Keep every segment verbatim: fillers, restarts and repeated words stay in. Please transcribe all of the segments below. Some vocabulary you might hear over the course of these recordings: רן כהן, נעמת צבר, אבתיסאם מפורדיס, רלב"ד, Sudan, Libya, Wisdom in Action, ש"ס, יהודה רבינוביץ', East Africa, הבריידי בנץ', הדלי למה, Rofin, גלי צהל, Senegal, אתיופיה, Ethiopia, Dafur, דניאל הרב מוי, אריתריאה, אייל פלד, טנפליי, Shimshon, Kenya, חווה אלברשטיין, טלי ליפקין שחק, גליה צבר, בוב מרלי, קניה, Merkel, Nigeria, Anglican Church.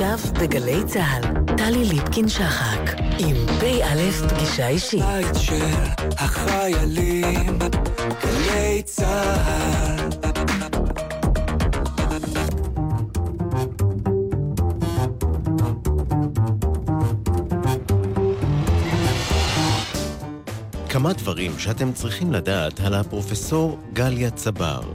עכשיו בגלי צהל, טלי ליפקין שחק, עם פי א' פגישה אישית. בית של החיילים, גלי צהל. כמה דברים שאתם צריכים לדעת על הפרופסור גליה צבר.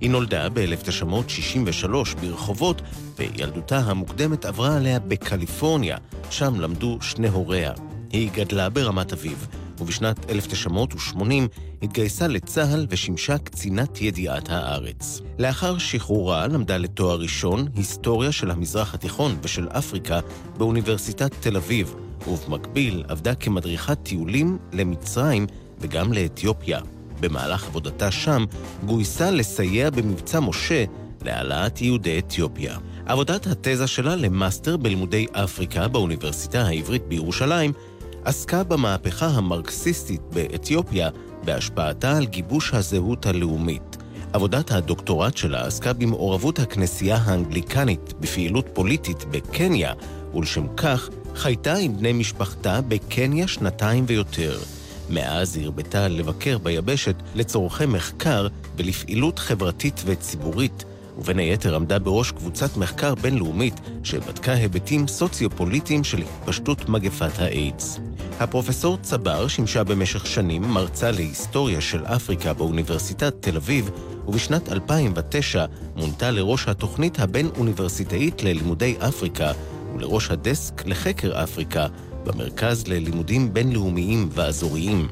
היא נולדה ב-אלף תשע מאות שישים ושלוש ברחובות, וילדותה המוקדמת עברה עליה בקליפורניה, שם למדו שני הוריה. היא גדלה ברמת אביב, ובשנת אלף תשע מאות ושמונים התגייסה לצהל ושימשה קצינת ידיעת הארץ. לאחר שחרורה למדה לתואר ראשון היסטוריה של המזרח התיכון ושל אפריקה באוניברסיטת תל אביב, ובמקביל עבדה כמדריכת טיולים למצרים וגם לאתיופיה. במהלך עבודתה שם גויסה לסייע במבצע משה להעלאת יהודי אתיופיה. עבודת התזה שלה למאסטר בלימודי אפריקה באוניברסיטה העברית בירושלים עסקה במהפכה המרקסיסטית באתיופיה בהשפעתה על גיבוש הזהות הלאומית. עבודת הדוקטורט שלה עסקה במעורבות הכנסייה האנגליקנית בפעילות פוליטית בקניה, ולשם כך חייתה עם בני משפחתה בקניה שנתיים ויותר. מאז הרבתה לבקר ביבשת לצורכי מחקר ולפעילות חברתית וציבורית, ובין היתר עמדה בראש קבוצת מחקר בינלאומית שבדקה היבטים סוציו-פוליטיים של התפשטות מגפת האיידס. הפרופסור צבר שימשה במשך שנים מרצה להיסטוריה של אפריקה באוניברסיטת תל אביב, ובשנת אלפיים ותשע מונתה לראש התוכנית הבין-אוניברסיטאית ללימודי אפריקה ולראש הדסק לחקר אפריקה במרכז ללימודים בינלאומיים ואזוריים.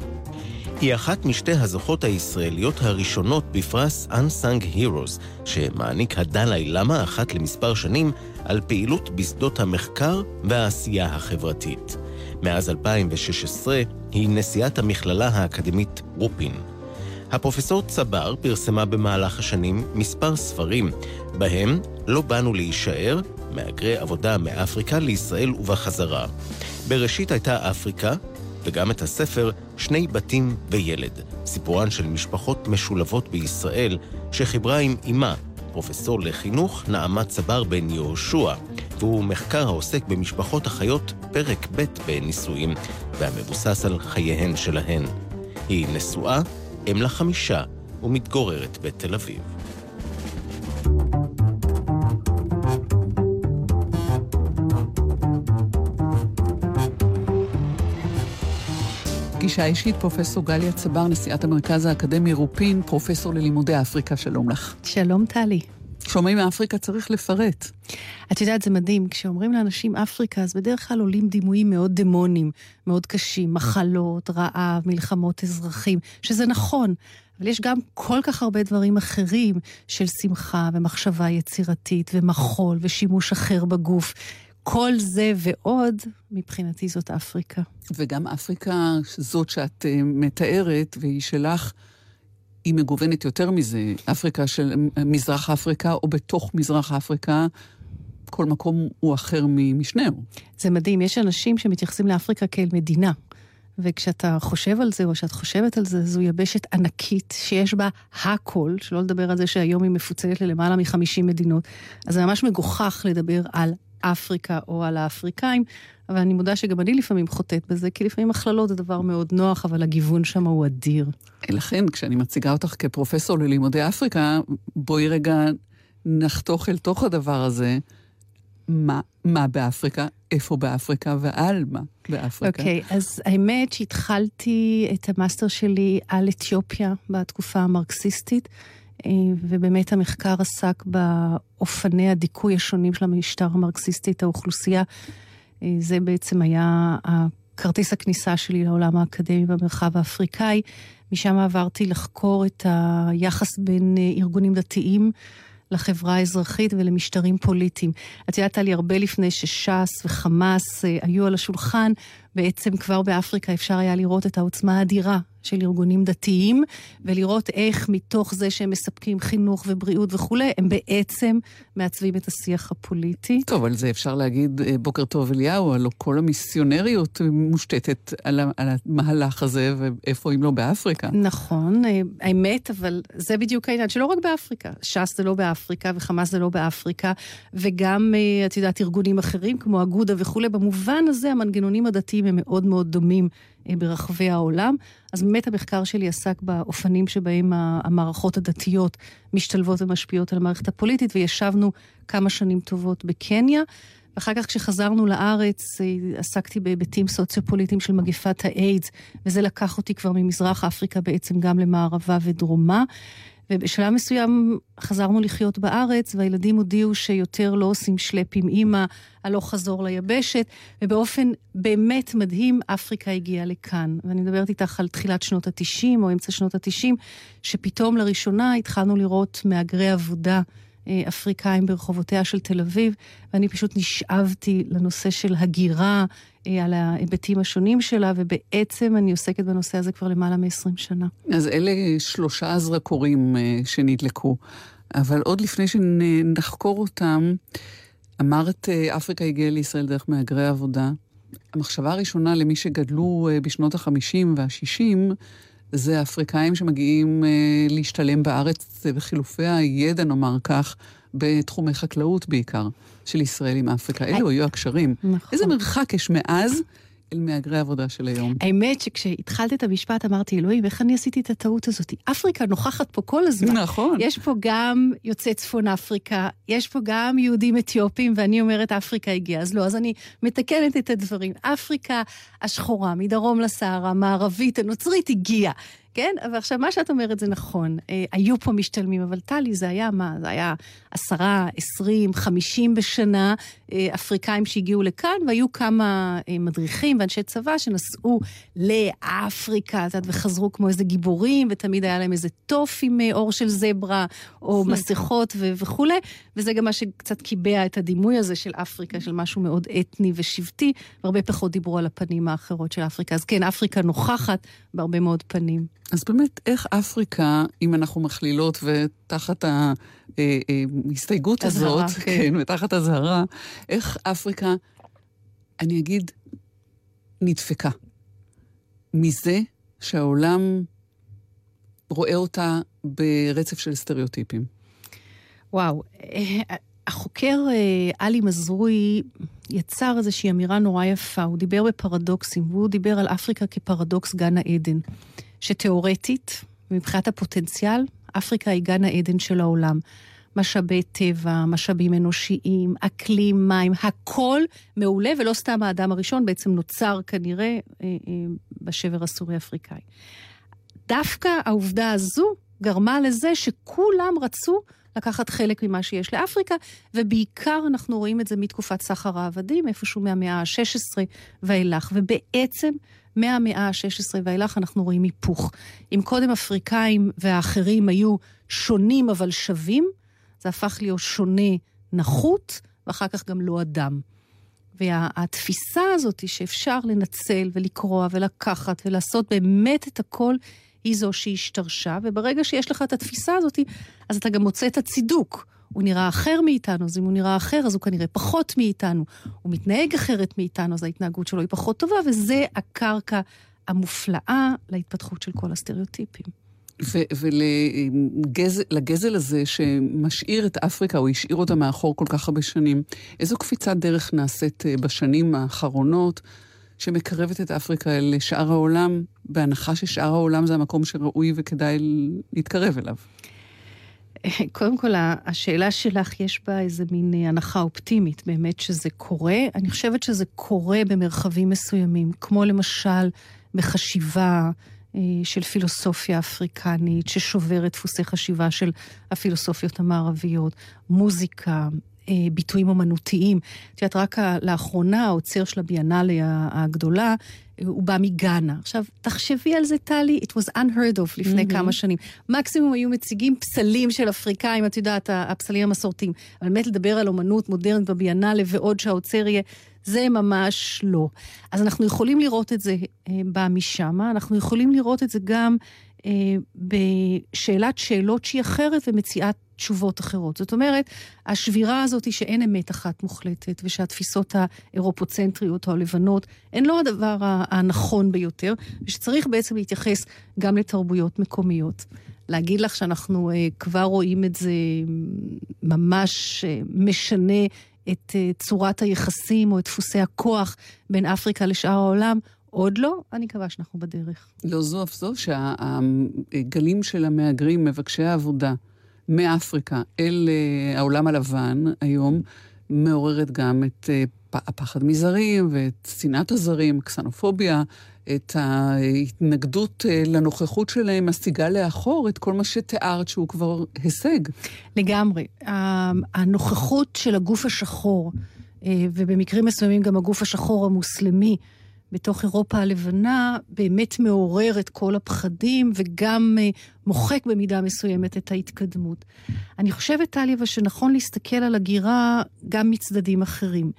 היא אחת משתי הזוכות הישראליות הראשונות בפרס Unsung Heroes, שמעניק הדלי למה אחת למספר שנים על פעילות בשדות המחקר והעשייה החברתית. מאז אלפיים ושש עשרה היא נשיאת המכללה האקדמית רופין. הפרופסור צבר פרסמה במהלך השנים מספר ספרים, בהם לא באנו להישאר, מהגרי עבודה מאפריקה לישראל ובחזרה. בראשית הייתה אפריקה, וגם את הספר שני בתים וילד, סיפורן של משפחות משולבות בישראל, שחיברה עם אימה, פרופסור לחינוך נעמת צבר בן יהושע, והוא מחקר העוסק במשפחות החיות פרק ב' בנישואים, והמבוסס על חייהן שלהן. היא נשואה, אם לחמישה, ומתגוררת בתל אביב. פגישה אישית, פרופסור גליה צבר, נשיאת המרכז האקדמי רופין, פרופסור ללימודי אפריקה, שלום לך. שלום טלי. שומעים מאפריקה צריך לפרט. את יודעת, זה מדהים, כשאומרים לאנשים אפריקה, אז בדרך כלל עולים דימויים מאוד דמונים, מאוד קשים, מחלות, רעב, מלחמות אזרחים, שזה נכון, אבל יש גם כל כך הרבה דברים אחרים של שמחה ומחשבה יצירתית ומחול ושימוש אחר בגוף. כל זה ועוד, מבחינתי זאת אפריקה. וגם אפריקה, זאת שאת מתארת, והיא שלך, היא מגוונת יותר מזה. אפריקה של מזרח אפריקה, או בתוך מזרח אפריקה, כל מקום הוא אחר ממשנהו. זה מדהים, יש אנשים שמתייחסים לאפריקה כאל מדינה. וכשאתה חושב על זה, או כשאת חושבת על זה, זו יבשת ענקית, שיש בה הכל, שלא לדבר על זה שהיום היא מפוצלת ללמעלה מ-חמישים מדינות, אז זה ממש מגוחך לדבר על אפריקה או על האפריקאים, אבל אני מודה שגם אני לפעמים חוטאת בזה, כי לפעמים הכללות זה דבר מאוד נוח, אבל הגיוון שם הוא אדיר. לכן, כשאני מציגה אותך כפרופסור ללימודי אפריקה, בואי רגע נחתוך אל תוך הדבר הזה, מה, מה באפריקה, איפה באפריקה ועל מה באפריקה. אוקיי, okay, אז האמת שהתחלתי את המאסטר שלי על אתיופיה בתקופה המרקסיסטית, ובאמת המחקר עסק באופני הדיכוי השונים של המשטר המרקסיסטית, האוכלוסייה. זה בעצם היה כרטיס הכניסה שלי לעולם האקדמי במרחב האפריקאי. משם עברתי לחקור את היחס בין ארגונים דתיים לחברה האזרחית ולמשטרים פוליטיים. את יודעת, לי הרבה לפני שש"ס וחמאס היו על השולחן, בעצם כבר באפריקה אפשר היה לראות את העוצמה האדירה של ארגונים דתיים, ולראות איך מתוך זה שהם מספקים חינוך ובריאות וכולי, הם בעצם מעצבים את השיח הפוליטי. טוב, על זה אפשר להגיד בוקר טוב אליהו, הלא כל המיסיונריות מושתתת על המהלך הזה, ואיפה אם לא באפריקה. נכון, האמת, אבל זה בדיוק העניין, שלא רק באפריקה. ש"ס זה לא באפריקה, וחמאס זה לא באפריקה, וגם, את יודעת, ארגונים אחרים, כמו אגודה וכולי, במובן הזה המנגנונים הדתיים הם מאוד מאוד דומים ברחבי העולם. אז באמת המחקר שלי עסק באופנים שבהם המערכות הדתיות משתלבות ומשפיעות על המערכת הפוליטית, וישבנו כמה שנים טובות בקניה, ואחר כך כשחזרנו לארץ, עסקתי בהיבטים סוציו-פוליטיים של מגפת האיידס, וזה לקח אותי כבר ממזרח אפריקה בעצם גם למערבה ודרומה, ובשלב מסוים חזרנו לחיות בארץ, והילדים הודיעו שיותר לא עושים שלפ עם אמא, הלוך חזור ליבשת, ובאופן באמת מדהים, אפריקה הגיעה לכאן. ואני מדברת איתך על תחילת שנות ה-תשעים, או אמצע שנות ה-תשעים, שפתאום לראשונה התחלנו לראות מהגרי עבודה אפריקאים ברחובותיה של תל אביב, ואני פשוט נשאבתי לנושא של הגירה, על ההיבטים השונים שלה, ובעצם אני עוסקת בנושא הזה כבר למעלה מ-עשרים שנה. אז אלה שלושה הזרקורים שנדלקו, אבל עוד לפני שנחקור אותם, אמרת אפריקה הגיעה לישראל דרך מהגרי עבודה. המחשבה הראשונה למי שגדלו בשנות ה-חמישים וה-שישים, זה האפריקאים שמגיעים להשתלם בארץ בחילופי הידע, נאמר כך, בתחומי חקלאות בעיקר, של ישראל עם אפריקה. אלו היו הקשרים. איזה מרחק יש מאז אל מהגרי העבודה של היום? האמת שכשהתחלת את המשפט אמרתי, אלוהים, איך אני עשיתי את הטעות הזאת? אפריקה נוכחת פה כל הזמן. נכון. יש פה גם יוצאי צפון אפריקה, יש פה גם יהודים אתיופים, ואני אומרת אפריקה הגיעה, אז לא, אז אני מתקנת את הדברים. אפריקה השחורה, מדרום לסהרה, מערבית, הנוצרית הגיעה. כן? אבל עכשיו, מה שאת אומרת זה נכון. אה, היו פה משתלמים, אבל טלי, זה היה מה? זה היה עשרה, עשרים, חמישים בשנה, אה, אפריקאים שהגיעו לכאן, והיו כמה אה, מדריכים ואנשי צבא שנסעו לאפריקה, זאת, וחזרו כמו איזה גיבורים, ותמיד היה להם איזה טוף עם אור של זברה, או מסכות ו- וכו'. וזה גם מה שקצת קיבע את הדימוי הזה של אפריקה, של משהו מאוד אתני ושבטי, והרבה פחות דיברו על הפנים האחרות של אפריקה. אז כן, אפריקה נוכחת בהרבה מאוד פנים. אז באמת, איך אפריקה, אם אנחנו מכלילות ותחת ההסתייגות הזאת, כן, ותחת הזהרה, איך אפריקה, אני אגיד, נדפקה מזה שהעולם רואה אותה ברצף של סטריאוטיפים? וואו, החוקר אלי מזרוי יצר איזושהי אמירה נורא יפה, הוא דיבר בפרדוקסים, והוא דיבר על אפריקה כפרדוקס גן העדן. שתיאורטית, מבחינת הפוטנציאל, אפריקה היא גן העדן של העולם. משאבי טבע, משאבים אנושיים, אקלים, מים, הכל מעולה, ולא סתם האדם הראשון בעצם נוצר כנראה בשבר הסורי-אפריקאי. דווקא העובדה הזו גרמה לזה שכולם רצו לקחת חלק ממה שיש לאפריקה, ובעיקר אנחנו רואים את זה מתקופת סחר העבדים, איפשהו מהמאה ה-שש עשרה ואילך, ובעצם מהמאה ה-שש עשרה ואילך אנחנו רואים היפוך. אם קודם אפריקאים והאחרים היו שונים אבל שווים, זה הפך להיות שונה נחות, ואחר כך גם לא אדם. והתפיסה הזאת שאפשר לנצל ולקרוע ולקחת ולעשות באמת את הכל, היא זו שהשתרשה, וברגע שיש לך את התפיסה הזאת, אז אתה גם מוצא את הצידוק. הוא נראה אחר מאיתנו, אז אם הוא נראה אחר, אז הוא כנראה פחות מאיתנו. הוא מתנהג אחרת מאיתנו, אז ההתנהגות שלו היא פחות טובה, וזה הקרקע המופלאה להתפתחות של כל הסטריאוטיפים. ולגזל הזה שמשאיר את אפריקה, או השאיר אותה מאחור כל כך הרבה שנים, איזו קפיצת דרך נעשית בשנים האחרונות, שמקרבת את אפריקה לשאר העולם, בהנחה ששאר העולם זה המקום שראוי וכדאי להתקרב אליו. קודם כל, השאלה שלך יש בה איזה מין הנחה אופטימית, באמת שזה קורה. אני חושבת שזה קורה במרחבים מסוימים, כמו למשל בחשיבה של פילוסופיה אפריקנית, ששוברת דפוסי חשיבה של הפילוסופיות המערביות, מוזיקה, ביטויים אומנותיים. את יודעת, רק לאחרונה, האוצר של הביאנלה הגדולה, הוא בא מגאנה. עכשיו, תחשבי על זה, טלי, it was unheard of לפני mm-hmm. כמה שנים. מקסימום היו מציגים פסלים של אפריקאים, את יודעת, הפסלים המסורתיים. אבל באמת לדבר על אומנות מודרנית בביאנלה, ועוד שהאוצר יהיה, זה ממש לא. אז אנחנו יכולים לראות את זה בא משם, אנחנו יכולים לראות את זה גם בשאלת שאלות שהיא אחרת ומציאת תשובות אחרות. זאת אומרת, השבירה הזאת היא שאין אמת אחת מוחלטת, ושהתפיסות האירופוצנטריות או הלבנות הן לא הדבר הנכון ביותר, ושצריך בעצם להתייחס גם לתרבויות מקומיות. להגיד לך שאנחנו כבר רואים את זה ממש משנה את צורת היחסים או את דפוסי הכוח בין אפריקה לשאר העולם, עוד לא, אני מקווה שאנחנו בדרך. לא זו אף זו שהגלים של המהגרים, מבקשי העבודה מאפריקה אל העולם הלבן היום, מעוררת גם את הפחד מזרים ואת שנאת הזרים, קסנופוביה, את ההתנגדות לנוכחות שלהם, השיגה לאחור, את כל מה שתיארת שהוא כבר הישג. לגמרי. הנוכחות של הגוף השחור, ובמקרים מסוימים גם הגוף השחור המוסלמי, בתוך אירופה הלבנה, באמת מעורר את כל הפחדים, וגם מוחק במידה מסוימת את ההתקדמות. אני חושבת, טלי, ושנכון להסתכל על הגירה גם מצדדים אחרים.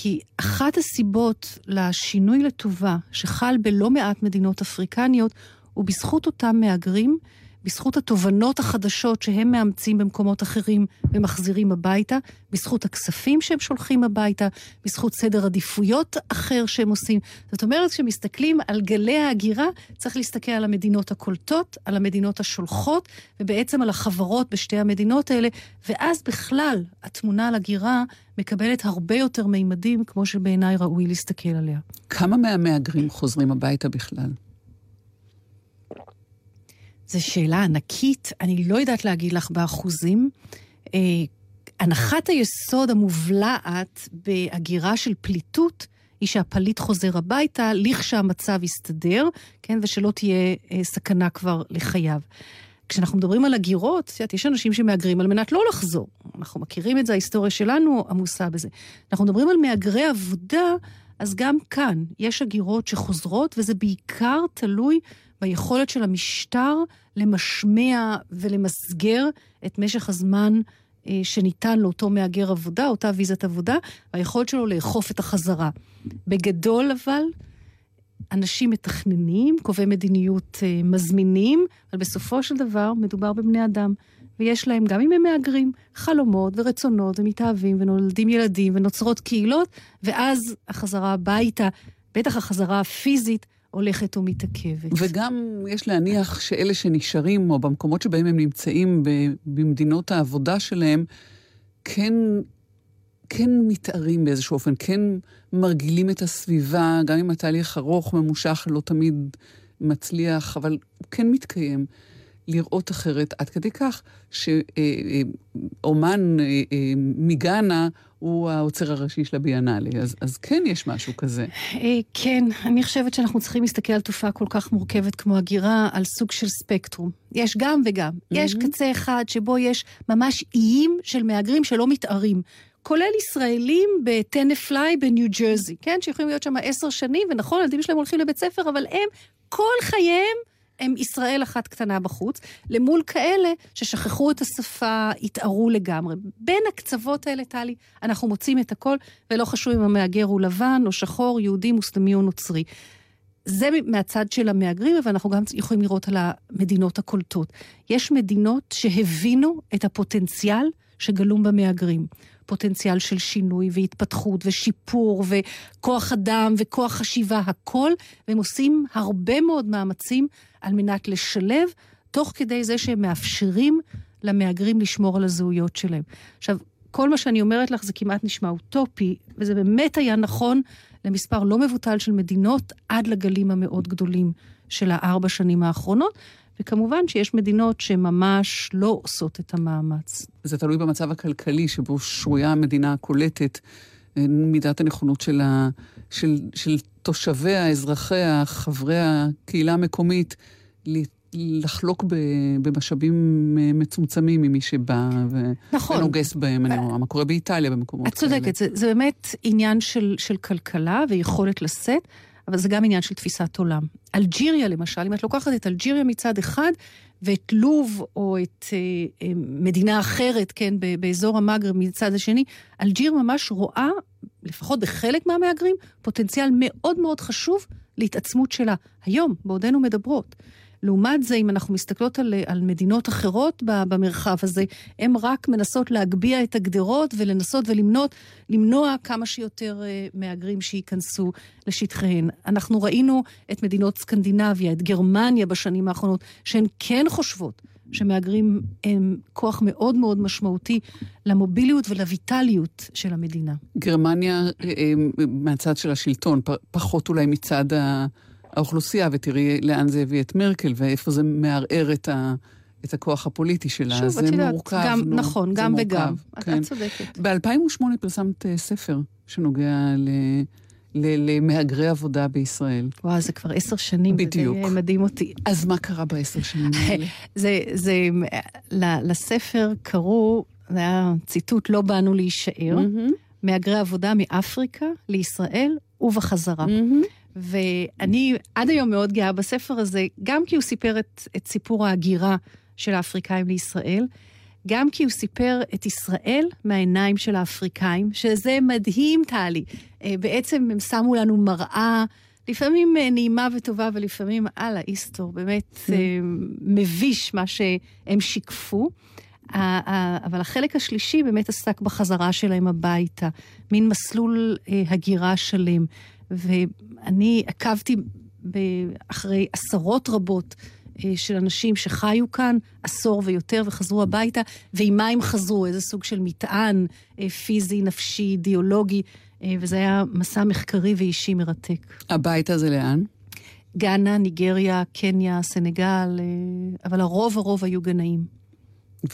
כי אחת הסיבות לשינוי לטובה שחל בלא מעט מדינות אפריקניות, הוא בזכות אותם מהגרים, בזכות התובנות החדשות שהם מאמצים במקומות אחרים ומחזירים הביתה, בזכות הכספים שהם שולחים הביתה, בזכות סדר עדיפויות אחר שהם עושים. זאת אומרת, כשמסתכלים על גלי ההגירה, צריך להסתכל על המדינות הקולטות, על המדינות השולחות, ובעצם על החברות בשתי המדינות האלה, ואז בכלל התמונה על הגירה מקבלת הרבה יותר מימדים, כמו שבעיניי ראוי להסתכל עליה. כמה מהמהגרים חוזרים הביתה בכלל? זו שאלה ענקית, אני לא יודעת להגיד לך באחוזים. אה, הנחת היסוד המובלעת בהגירה של פליטות, היא שהפליט חוזר הביתה, לכשהמצב יסתדר, כן, ושלא תהיה אה, סכנה כבר לחייו. כשאנחנו מדברים על הגירות, יש אנשים שמאגרים על מנת לא לחזור. אנחנו מכירים את זה, ההיסטוריה שלנו עמוסה בזה. אנחנו מדברים על מאגרי עבודה, אז גם כאן יש הגירות שחוזרות, וזה בעיקר תלוי ביכולת של המשטר למשמע ולמסגר את משך הזמן אה, שניתן לאותו מאגר עבודה, אותה ויזת עבודה, והיכולת שלו לאכוף את החזרה. בגדול אבל, אנשים מתכננים, קובעי מדיניות אה, מזמינים, אבל בסופו של דבר מדובר בבני אדם, ויש להם, גם אם הם מאגרים, חלומות ורצונות, ומתאהבים ונולדים ילדים ונוצרות קהילות, ואז החזרה הביתה, בטח החזרה הפיזית, הולכת ומתעכבת. וגם יש להניח שאלה שנשארים, או במקומות שבהם הם נמצאים במדינות העבודה שלהם, כן, כן מתארים באיזשהו אופן, כן מרגילים את הסביבה, גם אם התהליך ארוך, ממושך, לא תמיד מצליח, אבל כן מתקיים. לראות אחרת, עד כדי כך שאומן מגאנה הוא האוצר הראשי של הביאנלי, אז, אז כן יש משהו כזה. כן, אני חושבת שאנחנו צריכים להסתכל על תופעה כל כך מורכבת כמו הגירה, על סוג של ספקטרום. יש גם וגם. Mm-hmm. יש קצה אחד שבו יש ממש איים של מאגרים שלא מתארים. כולל ישראלים בטנפליי בניו ג'רזי, כן? שיכולים להיות שם עשר שנים, ונכון, הילדים שלהם הולכים לבית ספר, אבל הם כל חייהם הם ישראל אחת קטנה בחוץ, למול כאלה ששכחו את השפה, התארו לגמרי. בין הקצוות האלה, טלי, אנחנו מוצאים את הכל, ולא חשוב אם המאגר הוא לבן או שחור, יהודי, מוסלמי או נוצרי. זה מהצד של המאגרים, אבל אנחנו גם יכולים לראות על המדינות הקולטות. יש מדינות שהבינו את הפוטנציאל שגלום במאגרים. פוטנציאל של שינוי והתפתחות ושיפור וכוח אדם וכוח חשיבה, הכל, והם עושים הרבה מאוד מאמצים על מנת לשלב, תוך כדי זה שהם מאפשרים למאגרים לשמור על הזהויות שלהם. עכשיו, כל מה שאני אומרת לך זה כמעט נשמע אוטופי, וזה באמת היה נכון למספר לא מבוטל של מדינות עד לגלים המאוד גדולים של הארבע שנים האחרונות, וכמובן שיש מדינות שממש לא עושות את המאמץ. זה תלוי במצב הכלכלי שבו שרויה המדינה הקולטת, מידת הנכונות של, ה, של, של תושביה, אזרחיה, חברי הקהילה המקומית, לחלוק במשאבים מצומצמים ממי שבא ו... נכון. ונוגס בהם, אני רואה, מה קורה באיטליה במקומות כאלה. את צודקת, זה, זה באמת עניין של, של כלכלה ויכולת לשאת, אבל זה גם עניין של תפיסת עולם. אלג'יריה למשל, אם את לוקחת את אלג'יריה מצד אחד, ואת לוב או את אה, אה, מדינה אחרת, כן, באזור המגרב מצד השני, אלג'יר ממש רואה, לפחות בחלק מהמהגרים, פוטנציאל מאוד מאוד חשוב להתעצמות שלה. היום, בעודנו מדברות. לעומת זה, אם אנחנו מסתכלות על, על מדינות אחרות במרחב הזה, הן רק מנסות להגביע את הגדרות ולנסות ולמנות, למנוע כמה שיותר מהגרים שייכנסו לשטחיהן. אנחנו ראינו את מדינות סקנדינביה, את גרמניה בשנים האחרונות, שהן כן חושבות שמהגרים הם כוח מאוד מאוד משמעותי למוביליות ולויטליות של המדינה. גרמניה מהצד של השלטון, פחות אולי מצד ה... האוכלוסייה, ותראי לאן זה הביא את מרקל, ואיפה זה מערער את, ה, את הכוח הפוליטי שלה. שוב, זה יודעת, מורכב. גם, נו, נכון, זה גם מורכב, וגם. כן. את צודקת. ב-אלפיים ושמונה פרסמת ספר שנוגע ל... למהגרי עבודה בישראל. וואו, זה כבר עשר שנים. בדיוק. זה מדהים אותי. אז מה קרה בעשר שנים האלה? זה, זה, לספר קראו, זה היה ציטוט, לא באנו להישאר, מהגרי עבודה מאפריקה לישראל ובחזרה. ואני עד היום מאוד גאה בספר הזה, גם כי הוא סיפר את, את סיפור ההגירה של האפריקאים לישראל, גם כי הוא סיפר את ישראל מהעיניים של האפריקאים, שזה מדהים, טלי. בעצם הם שמו לנו מראה, לפעמים נעימה וטובה, ולפעמים על האיסטור, באמת מביש מה שהם שיקפו. אבל החלק השלישי באמת עסק בחזרה שלהם הביתה, מין מסלול הגירה שלם. ואני עקבתי אחרי עשרות רבות של אנשים שחיו כאן עשור ויותר וחזרו הביתה, ועם מה הם חזרו, איזה סוג של מטען פיזי, נפשי, אידיאולוגי, וזה היה מסע מחקרי ואישי מרתק. הביתה זה לאן? גאנה, ניגריה, קניה, סנגל, אבל הרוב הרוב היו גנאים.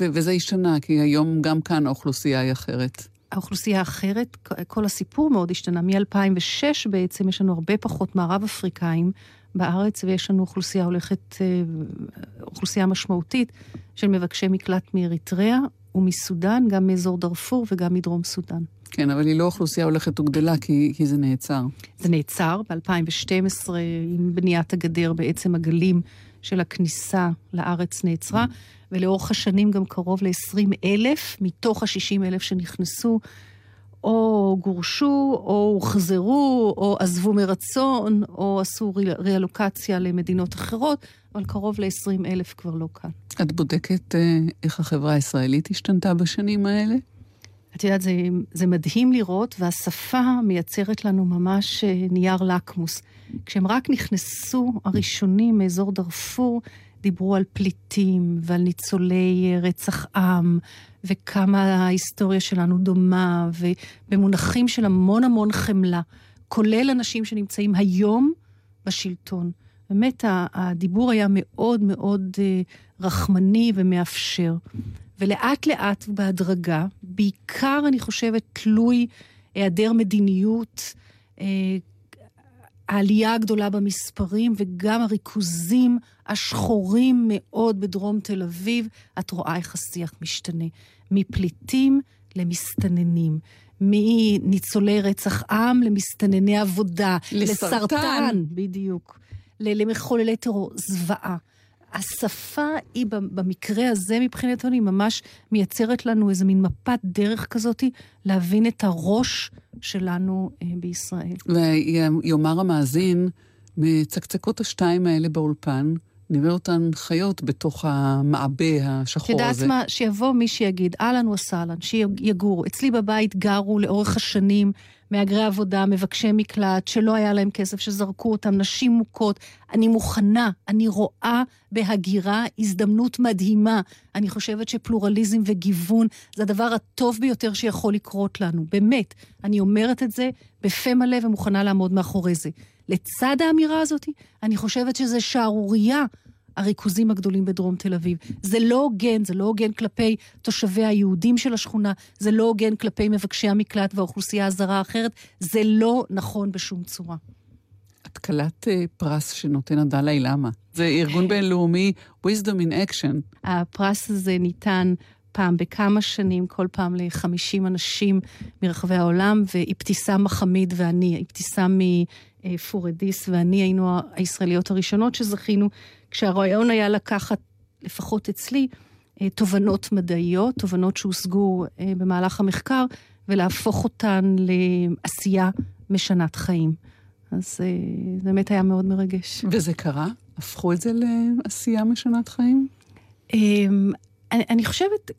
ו- וזה השתנה, כי היום גם כאן האוכלוסייה היא אחרת. האוכלוסייה האחרת, כל הסיפור מאוד השתנה. מ-אלפיים ושש בעצם יש לנו הרבה פחות מערב אפריקאים בארץ, ויש לנו אוכלוסייה הולכת, אוכלוסייה משמעותית של מבקשי מקלט מאריתריאה ומסודן, גם מאזור דרפור וגם מדרום סודן. כן, אבל היא לא אוכלוסייה הולכת וגדלה, כי, כי זה נעצר. זה נעצר ב-אלפיים ושתים עשרה, עם בניית הגדר בעצם הגלים של הכניסה לארץ נעצרה, ולאורך השנים גם קרוב ל-עשרים אלף, מתוך ה-שישים אלף שנכנסו, או גורשו, או הוחזרו, או עזבו מרצון, או עשו ריאלוקציה למדינות אחרות, אבל קרוב ל-עשרים אלף כבר לא כאן. את בודקת איך החברה הישראלית השתנתה בשנים האלה? את יודעת, זה, זה מדהים לראות, והשפה מייצרת לנו ממש נייר לקמוס. כשהם רק נכנסו הראשונים מאזור דרפור, דיברו על פליטים ועל ניצולי רצח עם, וכמה ההיסטוריה שלנו דומה, ובמונחים של המון המון חמלה, כולל אנשים שנמצאים היום בשלטון. באמת, הדיבור היה מאוד מאוד רחמני ומאפשר. ולאט לאט בהדרגה, בעיקר אני חושבת תלוי היעדר מדיניות, העלייה הגדולה במספרים וגם הריכוזים השחורים מאוד בדרום תל אביב, את רואה איך השיח משתנה. מפליטים למסתננים, מניצולי רצח עם למסתנני עבודה, לסרטן, לסרטן בדיוק, למחוללי טרור, זוועה. השפה היא במקרה הזה מבחינתנו היא ממש מייצרת לנו איזה מין מפת דרך כזאת להבין את הראש שלנו בישראל. ויאמר המאזין, מצקצקות השתיים האלה באולפן, נראה אותן חיות בתוך המעבה השחור הזה. תדעת מה, שיבוא מי שיגיד, אלן וסלן, שיגור, אצלי בבית גרו לאורך השנים, מהגרי עבודה, מבקשי מקלט, שלא היה להם כסף, שזרקו אותם, נשים מוכות. אני מוכנה, אני רואה בהגירה הזדמנות מדהימה. אני חושבת שפלורליזם וגיוון זה הדבר הטוב ביותר שיכול לקרות לנו. באמת, אני אומרת את זה בפה מלא ומוכנה לעמוד מאחורי זה. לצד האמירה הזאת, אני חושבת שזה שערורייה, הריכוזים הגדולים בדרום תל אביב. זה לא הוגן, זה לא הוגן כלפי תושבי היהודים של השכונה, זה לא הוגן כלפי מבקשי המקלט והאוכלוסייה הזרה האחרת, זה לא נכון בשום צורה. את קלת פרס שנותן הדלי למה. זה ארגון בינלאומי Wisdom in Action. הפרס הזה ניתן פעם בכמה שנים, כל פעם ל-חמישים אנשים מרחבי העולם, ואבתיסאם מחמיד ואני, אבתיסאם מפורדיס ואני, היינו הישראליות הראשונות שזכינו, כשהרעיון היה לקחת, לפחות אצלי, תובנות מדעיות, תובנות שהושגו במהלך המחקר, ולהפוך אותן לעשייה משנת חיים. אז זה באמת היה מאוד מרגש. וזה קרה? הפכו את זה לעשייה משנת חיים? אני, אני חושבת,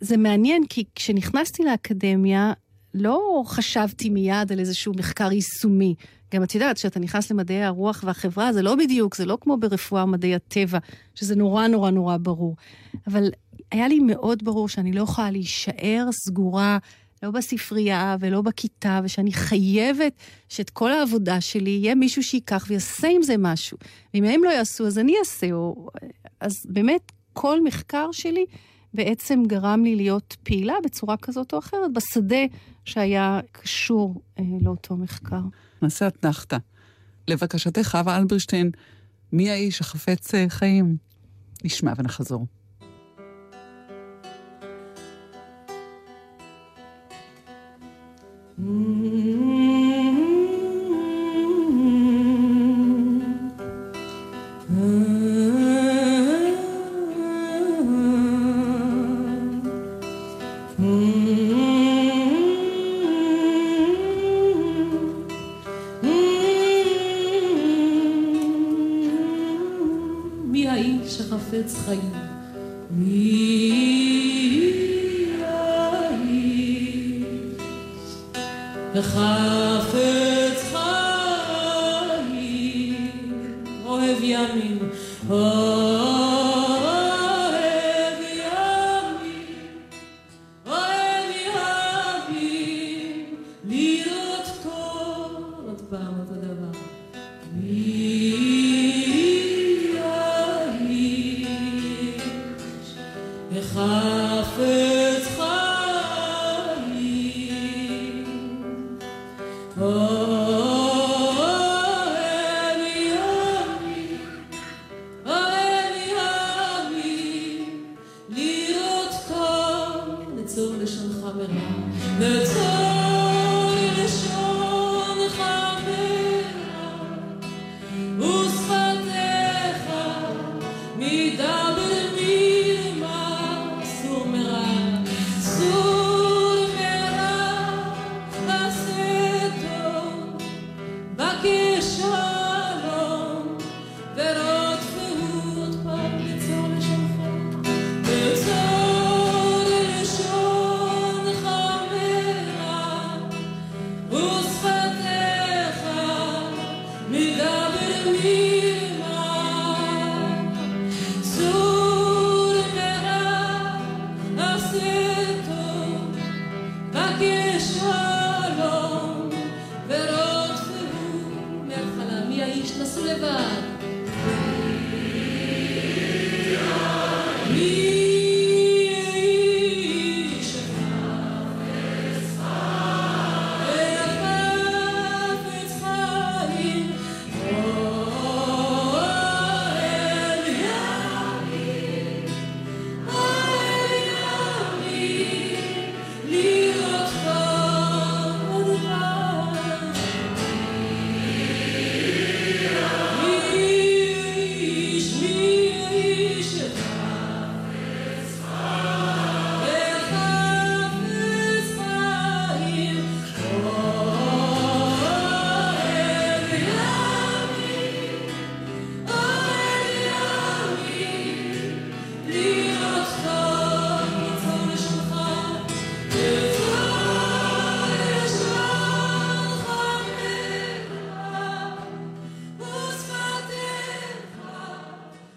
זה מעניין, כי כשנכנסתי לאקדמיה, לא חשבתי מיד על איזשהו מחקר יישומי. גם את יודעת, שאתה נכנס למדעי הרוח והחברה, זה לא בדיוק, זה לא כמו ברפואה מדעי הטבע, שזה נורא נורא נורא ברור. אבל היה לי מאוד ברור שאני לא יכולה להישאר סגורה, לא בספרייה ולא בכיתה, ושאני חייבת שאת כל העבודה שלי יהיה מישהו שיקח ויעשה עם זה משהו. ואם הם לא יעשו, אז אני אעשה. או... אז באמת, כל מחקר שלי בעצם גרם לי להיות פעילה בצורה כזאת או אחרת, בשדה שהיה קשור אה, לאותו מחקר. נעשה את נחתה. לבקשתך, חווה אלברשטיין, מי האיש החפץ חיים? נשמע ונחזור.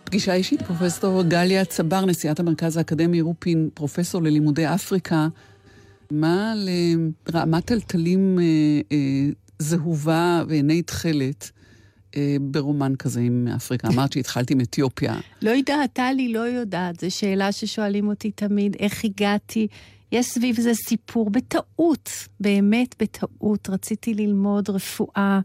פגישה אישית, פרופסור גליה צבר, נשיאת המרכז האקדמי רופין, פרופסור ללימודי אפריקה. מה לרעמת טלטלים אה, אה, זהובה ועיני תחלת אה, ברומן כזה עם אפריקה? אמרת שהתחלתי עם אתיופיה. לא יודעת, טלי, לא יודעת. זו שאלה ששואלים אותי תמיד, איך הגעתי? יש סביב זה סיפור בטעות, באמת בטעות. רציתי ללמוד רפואה,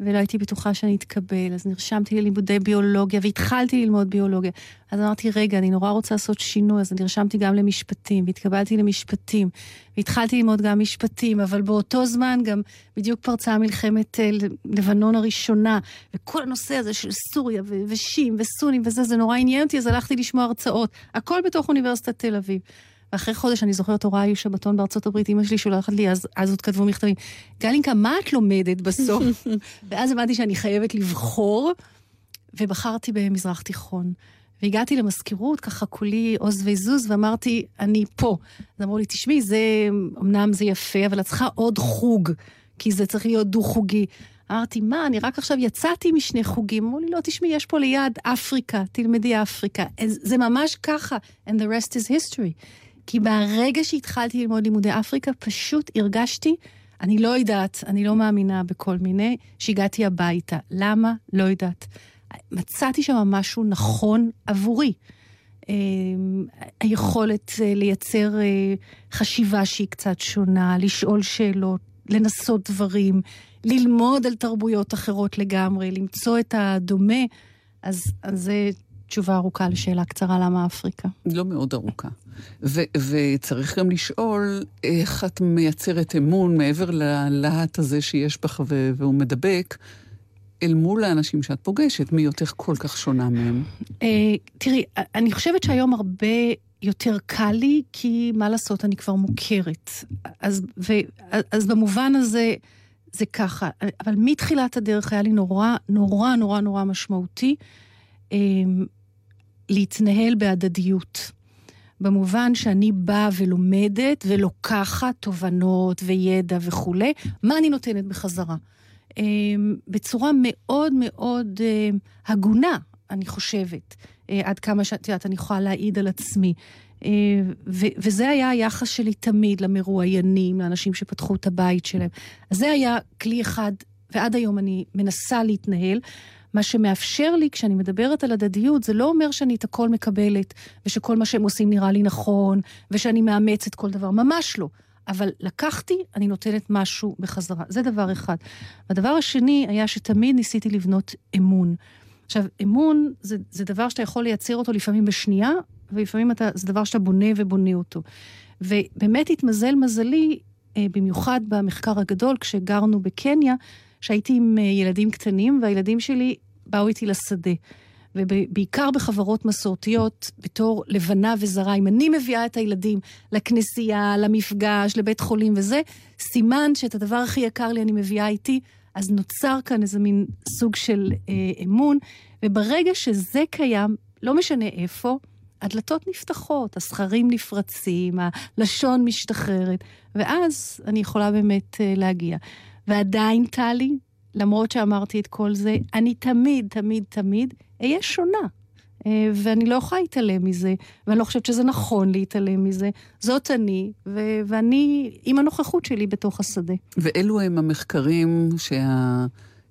ולא הייתי בטוחה שאני אתקבל, אז נרשמתי ללימודי ביולוגיה, והתחלתי ללמוד ביולוגיה. אז אמרתי, רגע, אני נורא רוצה לעשות שינוי, אז נרשמתי גם למשפטים, והתקבלתי למשפטים, והתחלתי ללמוד גם משפטים, אבל באותו זמן גם בדיוק פרצה מלחמת לבנון הראשונה, וכל הנושא הזה של סוריה ו- ושים וסונים וזה, זה נורא עניין אותי, אז הלכתי לשמוע הרצאות, הכל בתוך אוניברסיטת תל אביב. ואחרי חודש אני זוכרת הוראה היו שבתון בארצות הברית, אמא שלי שולחת לי, אז, אז עוד כתבו מכתבים, גלינקה, מה את לומדת בסוף? ואז אמרתי שאני חייבת לבחור, ובחרתי במזרח תיכון. והגעתי למזכירות, ככה כולי עוז וזוז, ואמרתי, אני פה. אז אמרו לי, תשמעי, זה, אמנם זה יפה, אבל את צריכה עוד חוג, כי זה צריך להיות דו-חוגי. אמרתי, מה, אני רק עכשיו יצאתי משני חוגים, אמרו לי, לא, תשמעי, יש פה ליד אפריקה, תלמדי אפריקה. זה ממש ככה, and the rest is history. כי ברגע שהתחלתי ללמוד לימודי אפריקה, פשוט הרגשתי, אני לא יודעת, אני לא מאמינה בכל מיני, שהגעתי הביתה. למה? לא יודעת. מצאתי שם משהו נכון עבורי. היכולת לייצר חשיבה שהיא קצת שונה, לשאול שאלות, לנסות דברים, ללמוד על תרבויות אחרות לגמרי, למצוא את הדומה. אז, אז זה תשובה ארוכה לשאלה קצרה, למה אפריקה? לא מאוד ארוכה. ו- וצריך גם לשאול איך את מייצרת אמון מעבר ללהט הזה שיש בך ו- והוא מדבק, אל מול האנשים שאת פוגשת, מי יותר כל כך שונה מהם? תראי, אני חושבת שהיום הרבה יותר קל לי, כי מה לעשות, אני כבר מוכרת. אז, ו- אז במובן הזה, זה ככה. אבל מתחילת הדרך היה לי נורא, נורא, נורא, נורא משמעותי, להתנהל בהדדיות. במובן שאני באה ולומדת ולוקחת תובנות וידע וכו'. מה אני נותנת בחזרה? בצורה מאוד מאוד הגונה, אני חושבת, עד כמה שאת יודעת, אני יכולה להעיד על עצמי. ו- וזה היה היחס שלי תמיד למרואיינים, לאנשים שפתחו את הבית שלהם. אז זה היה כלי אחד, ועד היום אני מנסה להתנהל, מה שמאפשר לי, כשאני מדברת על הדדיות, זה לא אומר שאני את הכל מקבלת, ושכל מה שהם עושים נראה לי נכון, ושאני מאמצת כל דבר, ממש לא. אבל לקחתי, אני נותנת משהו בחזרה. זה דבר אחד. הדבר השני היה שתמיד ניסיתי לבנות אמון. עכשיו, אמון זה, זה דבר שאתה יכול לייצר אותו לפעמים בשנייה, ולפעמים אתה, זה דבר שאתה בונה ובונה אותו. ובאמת התמזל מזלי, במיוחד במחקר הגדול, כשגרנו בקניה, שהייתי עם ילדים קטנים, והילדים שלי באו איתי לשדה. ובעיקר בחברות מסורתיות, בתור לבנה וזרה, אם אני מביאה את הילדים לכנסייה, למפגש, לבית חולים וזה, סימן שאת הדבר הכי יקר לי אני מביאה איתי, אז נוצר כאן איזה מין סוג של אה, אמון, וברגע שזה קיים, לא משנה איפה, הדלתות נפתחות, הסכרים נפרצים, הלשון משתחררת, ואז אני יכולה באמת אה, להגיע. ועדיין טלי, למרות שאמרתי את כל זה, אני תמיד, תמיד, תמיד אהיה שונה. ואני לא יכולה להתעלם מזה, ואני לא חושבת שזה נכון להתעלם מזה. זאת אני, ו- ואני עם הנוכחות שלי בתוך השדה. ואלו הם המחקרים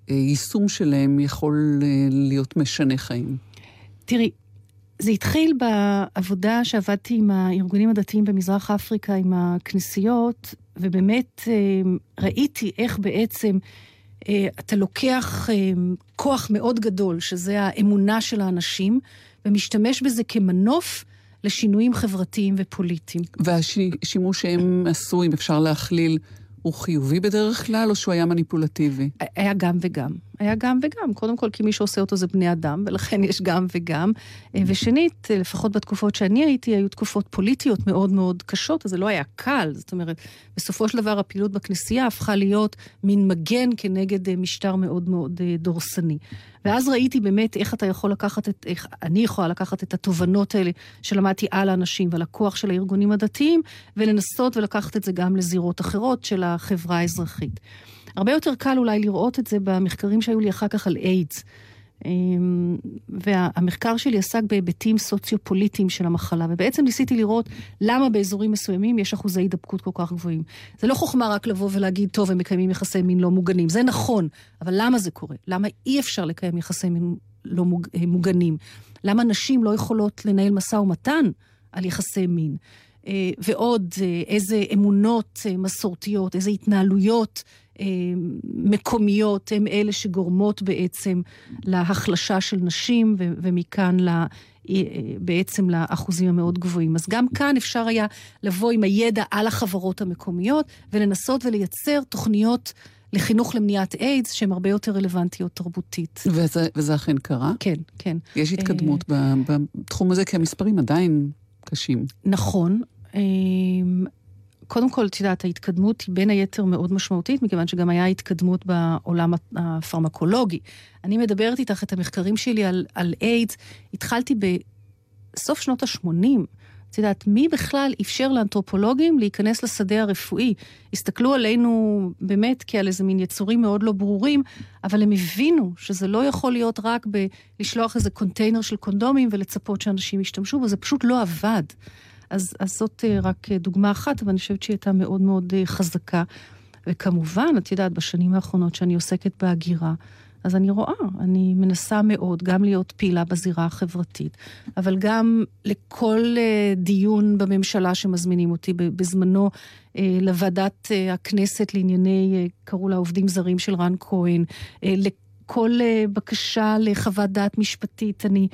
שהיישום שלהם יכול להיות משנה חיים? תראי, זה התחיל בעבודה שעבדתי עם הארגונים הדתיים במזרח אפריקה, עם הכנסיות, ובאמת ראיתי איך בעצם אתה לוקח כוח מאוד גדול, שזה האמונה של האנשים, ומשתמש בזה כמנוף לשינויים חברתיים ופוליטיים. והשימוש שהם עשו, אם אפשר להכליל, הוא חיובי בדרך כלל, או שהוא היה מניפולטיבי? היה גם וגם. היה גם וגם. קודם כל, כי מי שעושה אותו זה בני אדם, ולכן יש גם וגם. ושנית, לפחות בתקופות שאני הייתי, היו תקופות פוליטיות מאוד מאוד קשות, אז זה לא היה קל. זאת אומרת, בסופו של דבר, הפעילות בכנסייה הפכה להיות מין מגן כנגד משטר מאוד מאוד דורסני. ואז ראיתי באמת איך אתה יכול לקחת את, איך אני יכולה לקחת את התובנות האלה שלמדתי על האנשים ועל הכוח של הארגונים הדתיים, ולנסות ולקחת את זה גם לזירות אחרות של החברה האזרחית. הרבה יותר קל אולי לראות את זה במחקרים שהיו לי אחר כך על איידס. והמחקר שלי עסק בהיבטים סוציו-פוליטיים של המחלה, ובעצם ניסיתי לראות למה באזורים מסוימים יש אחוזי דבקות כל כך גבוהים. זה לא חוכמה רק לבוא ולהגיד, טוב, הם מקיימים יחסי מין לא מוגנים. זה נכון, אבל למה זה קורה? למה אי אפשר לקיים יחסי מין לא מוגנים? למה נשים לא יכולות לנהל מסע ומתן על יחסי מין? ועוד איזה אמונות מסורתיות, איזה התנהלויות מקומיות, הם אלה שגורמות בעצם להחלשה של נשים, ו- ומכאן לה, בעצם לאחוזים המאוד גבוהים. אז גם כאן אפשר היה לבוא עם הידע על החברות המקומיות, ולנסות ולייצר תוכניות לחינוך למניעת איידס, שהן הרבה יותר רלוונטיות תרבותית. וזה, וזה אכן קרה? כן, כן. יש התקדמות בתחום הזה, כי המספרים עדיין קשים. נכון. קודם כל, תדעת, ההתקדמות היא בין היתר מאוד משמעותית, מכיוון שגם היה התקדמות בעולם הפרמקולוגי. אני מדברת איתך את המחקרים שלי על, על איידס, התחלתי בסוף שנות ה-שמונים, תדעת, מי בכלל אפשר לאנתרופולוגים להיכנס לשדה הרפואי? הסתכלו עלינו באמת כעל איזה מין יצורים מאוד לא ברורים, אבל הם הבינו שזה לא יכול להיות רק בלשלוח איזה קונטיינר של קונדומים ולצפות שאנשים ישתמשו, וזה פשוט לא עבד. אז, אז זאת רק דוגמה אחת, אבל אני חושבת שהיא הייתה מאוד מאוד חזקה. וכמובן, את יודעת, בשנים האחרונות שאני עוסקת בהגירה, אז אני רואה, אני מנסה מאוד גם להיות פעילה בזירה החברתית, אבל גם לכל דיון בממשלה שמזמינים אותי בזמנו לוועדת הכנסת לענייני, קראו לה עובדים זרים של רן כהן, לכל בקשה לחוות דעת משפטית, אני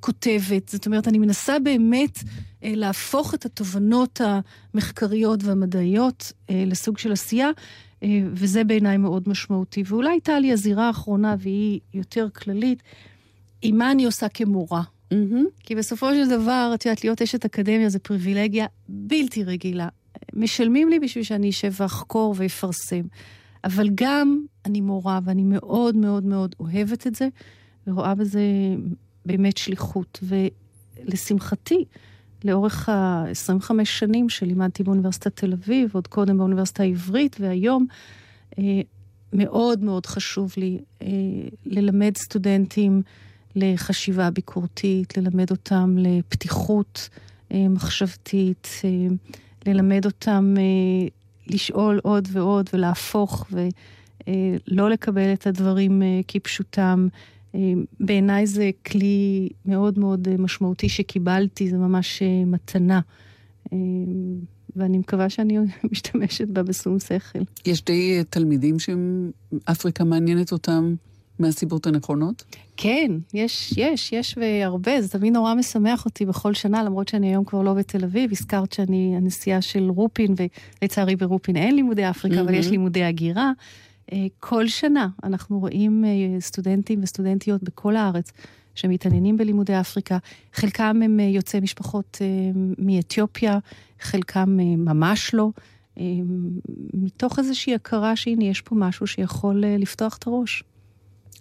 כותבת, זאת אומרת, אני מנסה באמת להפוך את התובנות המחקריות והמדעיות לסוג של עשייה, וזה בעיניי מאוד משמעותי. ואולי הייתה לי הזירה האחרונה, והיא יותר כללית, עם מה אני עושה כמורה. Mm-hmm. כי בסופו של דבר, את יודעת, להיות אשת אקדמיה זה פריבילגיה בלתי רגילה. משלמים לי בשביל שאני אשב ואחקור ואפרסם. אבל גם אני מורה, ואני מאוד מאוד מאוד אוהבת את זה, ורואה בזה באמת שליחות. ולשמחתי, לאורך ה-עשרים וחמש שנים שלימדתי באוניברסיטת תל אביב, עוד קודם באוניברסיטה העברית, והיום מאוד מאוד חשוב לי ללמד סטודנטים לחשיבה ביקורתית, ללמד אותם לפתיחות מחשבתית, ללמד אותם לשאול עוד ועוד ולהפוך, ולא לקבל את הדברים כפשוטם. בעיניי זה כלי מאוד מאוד משמעותי שקיבלתי, זה ממש מתנה, ואני מקווה שאני משתמשת בה בשום שכל. יש די תלמידים שאפריקה מעניינת אותם מהסיבות הנכונות? כן, יש, יש, יש והרבה, זה תמיד נורא משמח אותי בכל שנה, למרות שאני היום כבר לא בתל אביב, הזכרת שאני הנשיאה של רופין, ולצערי ברופין אין לימודי אפריקה, mm-hmm. אבל יש לימודי הגירה, כל שנה אנחנו רואים סטודנטים וסטודנטיות בכל הארץ שמתעניינים בלימודי אפריקה. חלקם הם יוצאי משפחות מאתיופיה, חלקם ממש לא, מתוך איזושהי הכרה שהנה יש פה משהו שיכול לפתוח את הראש.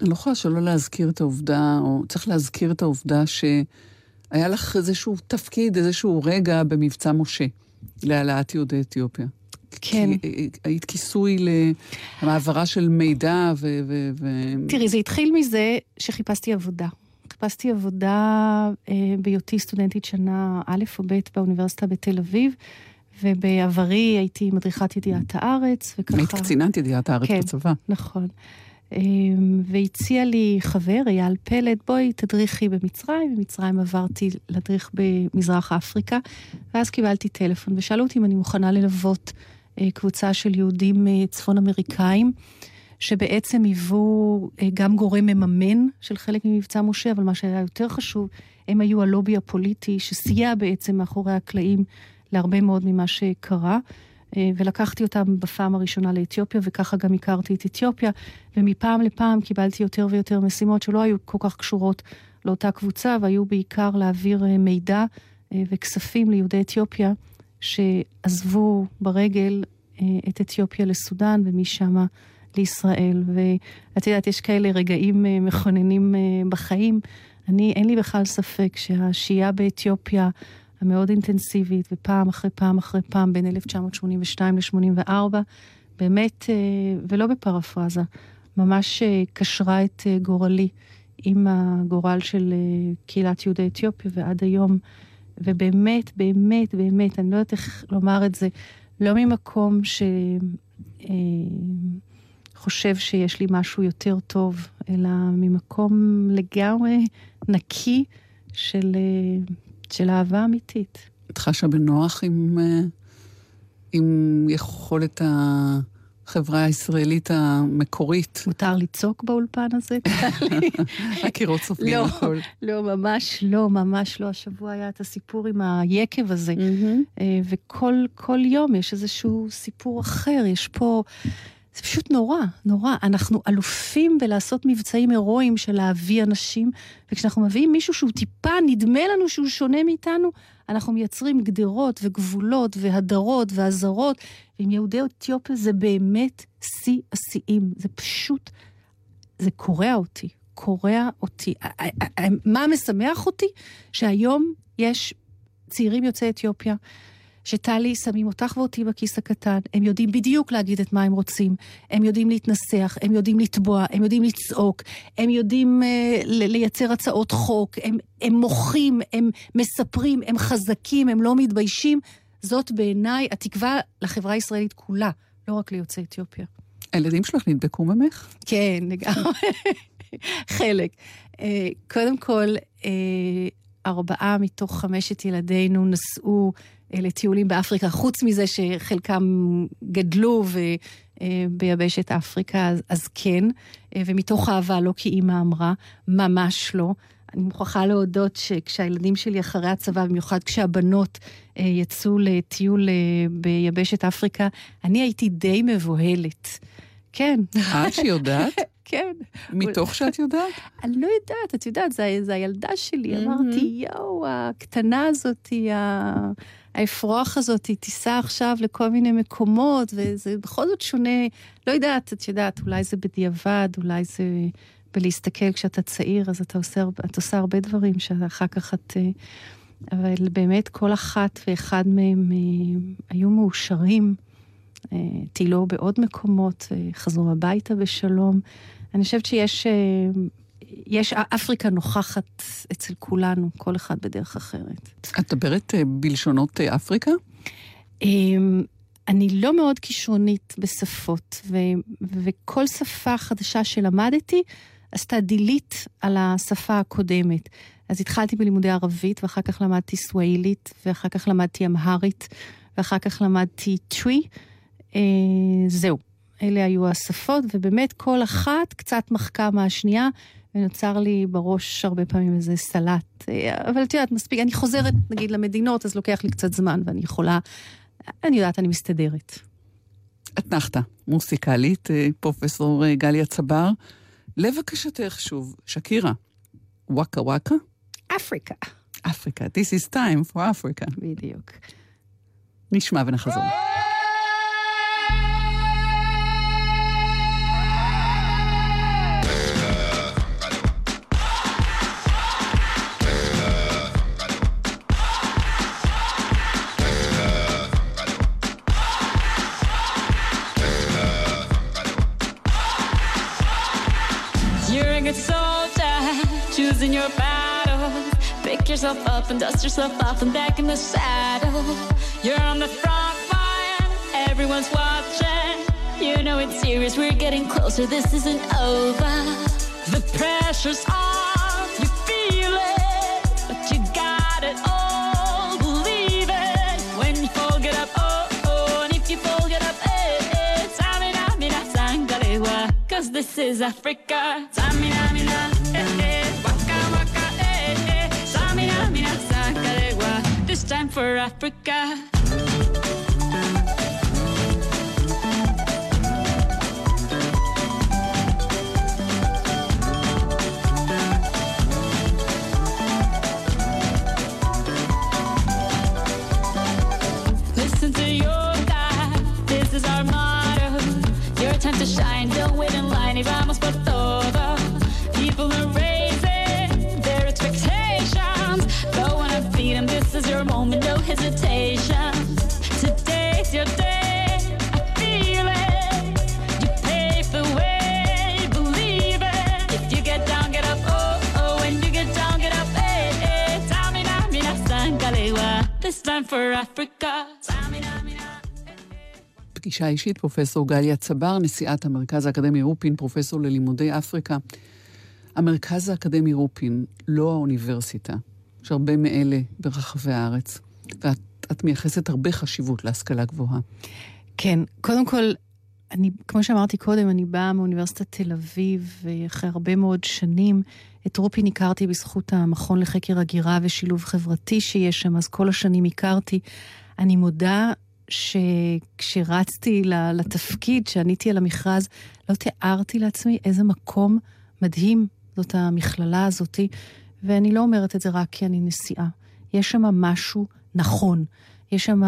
אני לא יכולה שלא להזכיר את העובדה, או צריך להזכיר את העובדה שהיה לך איזשהו תפקיד, איזשהו רגע במבצע משה להעלאת יהודי אתיופיה. כן. היית כיסוי למעברה של מידע ו... ו... תראי, זה התחיל מזה שחיפשתי עבודה. חיפשתי עבודה בהיותי סטודנטית שנה א' או ב' באוניברסיטה בתל אביב, ובעברי הייתי מדריכת ידיעת הארץ, וככה... היית קצינת ידיעת הארץ בצבא. נכון. והציע לי חבר, אייל פלד, בואי תדריכי במצרים, במצרים עברתי לדריך במזרח אפריקה, ואז קיבלתי טלפון, ושאלו אותי אם אני מוכנה ללוות קבוצה של יהודים צפון אמריקאים, שבעצם היוו גם גורם מממן של חלק ממבצע משה, אבל מה שהיה יותר חשוב, הם היו הלובי הפוליטי שסייע בעצם מאחורי הקלעים להרבה מאוד ממה שקרה, ולקחתי אותם בפעם הראשונה לאתיופיה, וככה גם הכרתי את אתיופיה, ומפעם לפעם קיבלתי יותר ויותר משימות שלא היו כל כך קשורות לאותה קבוצה, והיו בעיקר להעביר מידע וכספים ליהודי אתיופיה, שעזבו ברגל את אתיופיה לסודן, ומשם לישראל. ואת יודעת, יש כאלה רגעים מכוננים בחיים. אני, אין לי בכלל ספק שהשהייה באתיופיה המאוד אינטנסיבית, ופעם אחרי פעם אחרי פעם, בין אלף תשע מאות שמונים ושתיים ל-שמונים וארבע, באמת, ולא בפרפרזה, ממש קשרה את גורלי עם הגורל של קהילת יהודי אתיופיה, ועד היום, ובאמת, באמת, באמת, אני לא יודעת איך לומר את זה, לא ממקום שחושב שיש לי משהו יותר טוב, אלא ממקום לגמרי נקי של... של אהבה אמיתית. את חשה בנוח עם, עם יכולת החברה הישראלית המקורית? מותר לצעוק באולפן הזה? הקירות סופרים לא, הכל. לא, ממש לא, ממש לא. השבוע היה את הסיפור עם היקב הזה. Mm-hmm. וכל כל יום יש איזשהו סיפור אחר. יש פה... זה פשוט נורא, נורא. אנחנו אלופים בלעשות מבצעים אירועים של להביא אנשים, וכשאנחנו מביאים מישהו שהוא טיפה, נדמה לנו שהוא שונה מאיתנו, אנחנו מייצרים גדרות וגבולות והדרות והזרות, ועם יהודי אתיופיה זה באמת שיא השיאים. זה פשוט, זה קורע אותי, קורע אותי. מה משמח אותי? שהיום יש צעירים יוצאי אתיופיה, שטלי, שמים אותך ואותי בכיס הקטן, הם יודעים בדיוק להגיד את מה הם רוצים, הם יודעים להתנסח, הם יודעים לטבוע, הם יודעים לצעוק, הם יודעים אה, לייצר הצעות חוק, הם, הם מוחים, הם מספרים, הם חזקים, הם לא מתביישים. זאת בעיניי התקווה לחברה הישראלית כולה, לא רק ליוצאי אתיופיה. הילדים שלך נדבקו ממך? כן, לגמרי. חלק. אה, קודם כל, אה, ארבעה מתוך חמשת ילדינו נסעו לטיולים באפריקה, חוץ מזה שחלקם גדלו וביבשת אפריקה, אז, אז כן, ומתוך אהבה, לא כי אימא אמרה, ממש לא. אני מוכרחה להודות שכשהילדים שלי אחרי הצבא, במיוחד כשהבנות יצאו לטיול ביבשת אפריקה, אני הייתי די מבוהלת. כן. את שיודעת? כן. מתוך שאת יודעת? אני לא יודעת, את יודעת, זה הילדה שלי. אמרתי, יאו, הקטנה הזאת, האפרוח הזאת, היא טיסה עכשיו לכל מיני מקומות, וזה בכל זאת שונה, לא יודעת, את יודעת, אולי זה בדיעבד, אולי זה בלהסתכל כשאתה צעיר, אז אתה עושה הרבה דברים, שאחר כך את... אבל באמת כל אחת ואחד מהם היו מאושרים, תהילו בעוד מקומות, חזרו הביתה בשלום. אני חושבת שיש יש אפריקה נוכחת אצל כולנו, כל אחד בדרך אחרת. את דברת בלשונות אפריקה? אני לא מאוד כישרונית בשפות, ו- וכל שפה חדשה שלמדתי, עשתה דילית על השפה הקודמת. אז התחלתי בלימודי ערבית, ואחר כך למדתי סוואילית, ואחר כך למדתי אמהרית, ואחר כך למדתי טוי, זהו, אלה היו השפות, ובאמת כל אחת קצת מחכה מהשנייה, ונוצר לי בראש הרבה פעמים איזה סלט, אבל את יודעת, מספיק, אני חוזרת נגיד למדינות, אז לוקח לי קצת זמן, ואני יכולה, אני יודעת, אני מסתדרת. את נחתה, מוסיקלית, פרופסור גליה צבר, לבקשתך שוב, שקירה, וואקה וואקה? אפריקה. אפריקה, this is time for Africa. בדיוק. נשמע ונחזור. In your battles, pick yourself up and dust yourself off and back in the saddle. You're on the front line, everyone's watching. You know it's serious, we're getting closer, this isn't over. The pressure's on, you feel it, but you got it all, believe it. When you fall, get up, oh, oh, and if you fall, get up, eh, eh. Tamina, mina, sangalewa, cause this is Africa. Tamina, mina, eh, eh. This time for Africa. Listen to your God, this is our motto. Your time to shine, don't wait in line. Y vamos por todo. People are raising their expectations. Go on and feed them. This is your moment, no hesitation. Today's your day, I feel it. You pave the way, believe it. If you get down, get up, oh, oh. When you get down, get up, eh, eh. Tamina, mina, sangalewa. This time for Africa. Tamina, mina, eh, eh. פגישה אישית, פרופסור גליה צבר, נשיאת המרכז האקדמי רופין, פרופסור ללימודי אפריקה. המרכז האקדמי רופין, לא האוניברסיטה. יש הרבה מאלה ברחבי הארץ, ואת את מייחסת הרבה חשיבות להשכלה גבוהה. כן, קודם כל, אני, כמו שאמרתי קודם, אני באה מאוניברסיטת תל אביב, ואחרי הרבה מאוד שנים, את רופין הכרתי בזכות המכון לחקר הגירה ושילוב חברתי שיש שם, אז כל השנים הכרתי. אני מודה שכשרצתי לתפקיד, שעניתי על המכרז, לא תיארתי לעצמי איזה מקום מדהים זאת המכללה הזאת, ואני לא אומרת את זה רק כי אני נשיאה. יש שם משהו נכון, יש שם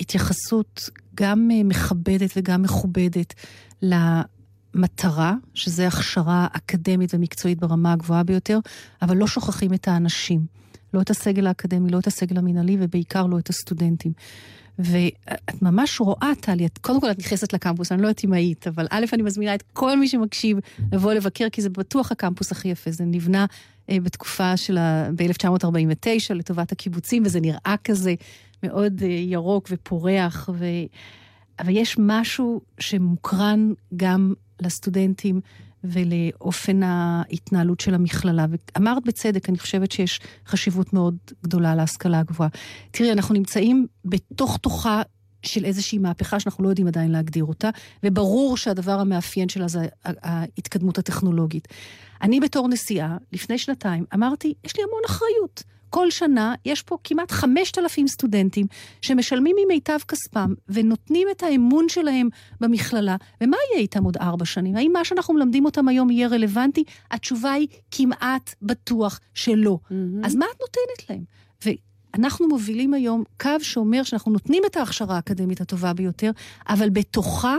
התייחסות גם מכבדת וגם מכובדת למטרה, שזה הכשרה אקדמית ומקצועית ברמה הגבוהה ביותר, אבל לא שוכחים את האנשים, לא את הסגל האקדמי, לא את הסגל המנהלי, ובעיקר לא את הסטודנטים. ואת ממש רואה, טלי, קודם כל את נכנסת לקמפוס, אני לא תימאית, אבל א', אני מזמינה את כל מי שמקשיב לבוא לבקר, כי זה בטוח הקמפוס הכי יפה, זה נבנה בתקופה של ב-אלף תשע מאות ארבעים ותשע לטובת הקיבוצים, וזה נראה כזה מאוד ירוק ופורח, ו... אבל יש משהו שמוקרן גם לסטודנטים ולאופן ההתנהלות של המכללה. ואמרת בצדק, אני חושבת שיש חשיבות מאוד גדולה להשכלה הגבוהה. תראי, אנחנו נמצאים בתוך תוכה של איזושהי מהפכה שאנחנו לא יודעים עדיין להגדיר אותה, וברור שהדבר המאפיין שלה זה ההתקדמות הטכנולוגית. אני בתור נשיאה, לפני שנתיים, אמרתי, יש לי המון אחריות. כל שנה יש פה כמעט חמשת אלפים סטודנטים שמשלמים ממיטב כספם ונותנים את האמון שלהם במכללה. ומה יהיה איתם עוד ארבע שנים? האם מה שאנחנו מלמדים אותם היום יהיה רלוונטי? התשובה היא כמעט בטוח שלא. Mm-hmm. אז מה את נותנת להם? ואנחנו מובילים היום קו שאומר שאנחנו נותנים את ההכשרה האקדמית הטובה ביותר, אבל בתוכה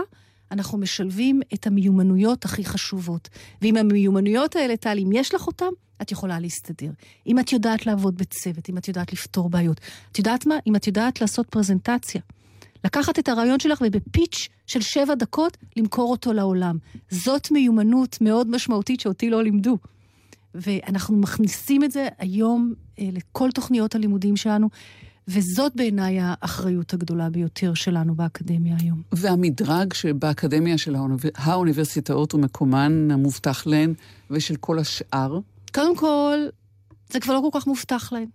אנחנו משלבים את המיומנויות הכי חשובות. ואם המיומנויות האלה, טל, אם יש לך אותם, את יכולה להסתדר. אם את יודעת לעבוד בצוות, אם את יודעת לפתור בעיות, את יודעת מה? אם את יודעת לעשות פרזנטציה. לקחת את הרעיון שלך ובפיץ' של שבע דקות, למכור אותו לעולם. זאת מיומנות מאוד משמעותית שאותי לא לימדו. ואנחנו מכניסים את זה היום לכל תוכניות הלימודים שלנו, וזאת בעיניי האחריות הגדולה ביותר שלנו באקדמיה היום. והמדרג שבאקדמיה של האוניברסיטאות ומקומן המובטח להן ושל כל השאר? קודם כל, זה כבר לא כל כך מובטח להן.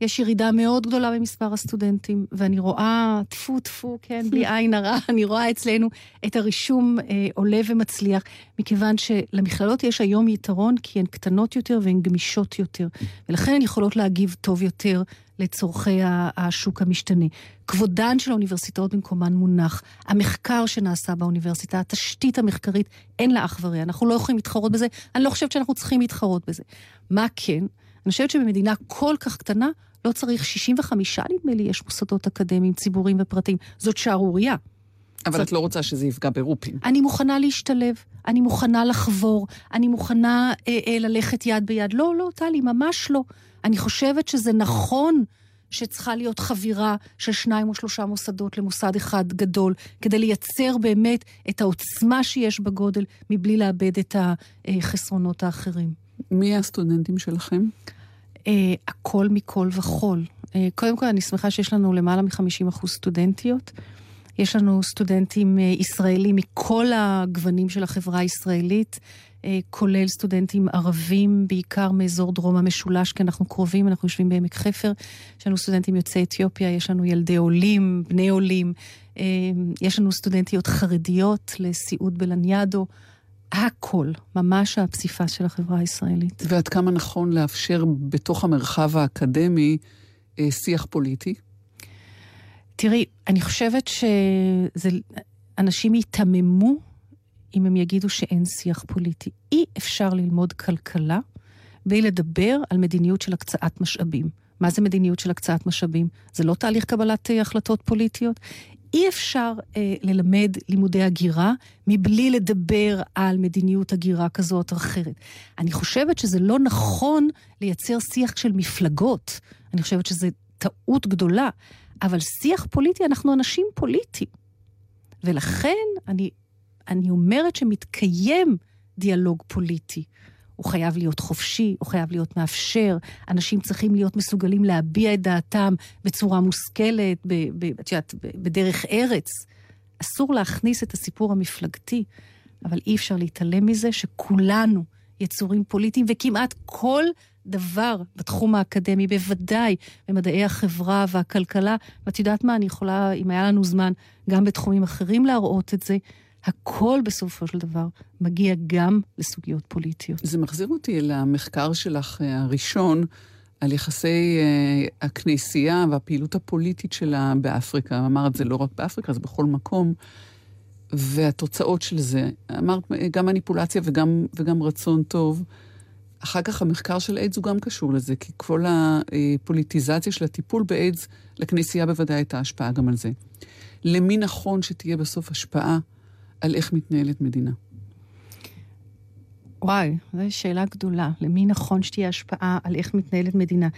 יש ירידה מאוד גדולה במספר הסטודנטים, ואני רואה, תפו, תפו, כן, בלי עין הרע, אני רואה אצלנו את הרישום אה, עולה ומצליח, מכיוון שלמכללות יש היום יתרון, כי הן קטנות יותר והן גמישות יותר, ולכן הן יכולות להגיב טוב יותר לצורכי השוק המשתנה. כבודן של האוניברסיטאות במקומן מונח, המחקר שנעשה באוניברסיטה, התשתית המחקרית, אין לה אח ורע, אנחנו לא יכולים להתחרות בזה, אני לא חושבת שאנחנו צריכים להתחרות בזה. מה כן? אני חושבת שבמדינה כל כך קטנה, לא צריך שישים וחמישה, נדמה לי, יש מוסדות אקדמיים, ציבוריים ופרטיים. זאת שערוריה. אבל זאת... את לא רוצה שזה יפגע ברופין. אני מוכנה להשתלב, אני מוכנה לחבור, אני מוכנה אה, אה, ללכת יד ביד. לא, לא, טלי, ממש לא. אני חושבת שזה נכון שצריכה להיות חבירה של שניים או שלושה מוסדות למוסד אחד גדול, כדי לייצר באמת את העוצמה שיש בגודל, מבלי לאבד את החסרונות האחרים. מי הסטודנטים שלכם? Uh, הכל מכל וכל. Uh, קודם כל אני שמחה שיש לנו למעלה מ-חמישים אחוז סטודנטיות. יש לנו סטודנטים uh, ישראלים מכל הגוונים של החברה הישראלית, uh, כולל סטודנטים ערבים, בעיקר מאזור דרום המשולש, כי אנחנו קרובים, אנחנו יושבים בעמק חפר. יש לנו סטודנטים יוצאי אתיופיה, יש לנו ילדי עולים, בני עולים, uh, יש לנו סטודנטיות חרדיות לסיעוד בלניאדו, הכל, ממש הפסיפה של החברה הישראלית. ועד כמה נכון לאפשר בתוך המרחב האקדמי שיח פוליטי? תראי, אני חושבת שאנשים יתממו אם הם יגידו שאין שיח פוליטי. אי אפשר ללמוד כלכלה בלי לדבר על מדיניות של הקצאת משאבים. מה זה מדיניות של הקצאת משאבים? זה לא תהליך קבלת החלטות פוליטיות? אי אפשר אה, ללמד לימודי הגירה מבלי לדבר על מדיניות הגירה כזאת או אחרת. אני חושבת שזה לא נכון לייצר שיח של מפלגות. אני חושבת שזה טעות גדולה. אבל שיח פוליטי, אנחנו אנשים פוליטיים. ולכן אני, אני אומרת שמתקיים דיאלוג פוליטי. הוא חייב להיות חופשי, הוא חייב להיות מאפשר, אנשים צריכים להיות מסוגלים להביע את דעתם בצורה מושכלת, ב, ב, בדרך ארץ. אסור להכניס את הסיפור המפלגתי, אבל אי אפשר להתעלם מזה שכולנו יצורים פוליטיים, וכמעט כל דבר בתחום האקדמי, בוודאי במדעי החברה והכלכלה, ואת יודעת מה, אני יכולה, אם היה לנו זמן, גם בתחומים אחרים להראות את זה, הכל בסופו של דבר מגיע גם לסוגיות פוליטיות. זה מחזיר אותי למחקר שלך הראשון, על יחסי uh, הכנסייה והפעילות הפוליטית שלה באפריקה. אמרת, זה לא רק באפריקה, זה בכל מקום. והתוצאות של זה, אמרת, גם מניפולציה וגם, וגם רצון טוב. אחר כך המחקר של איידס הוא גם קשור לזה, כי כל הפוליטיזציה של הטיפול באיידס, לכנסייה בוודאי הייתה השפעה גם על זה. למי נכון שתהיה בסוף השפעה על איך מתנהלת מדינה? וואי, זו שאלה גדולה. למי נכון שתהיה השפעה על איך מתנהלת מדינה?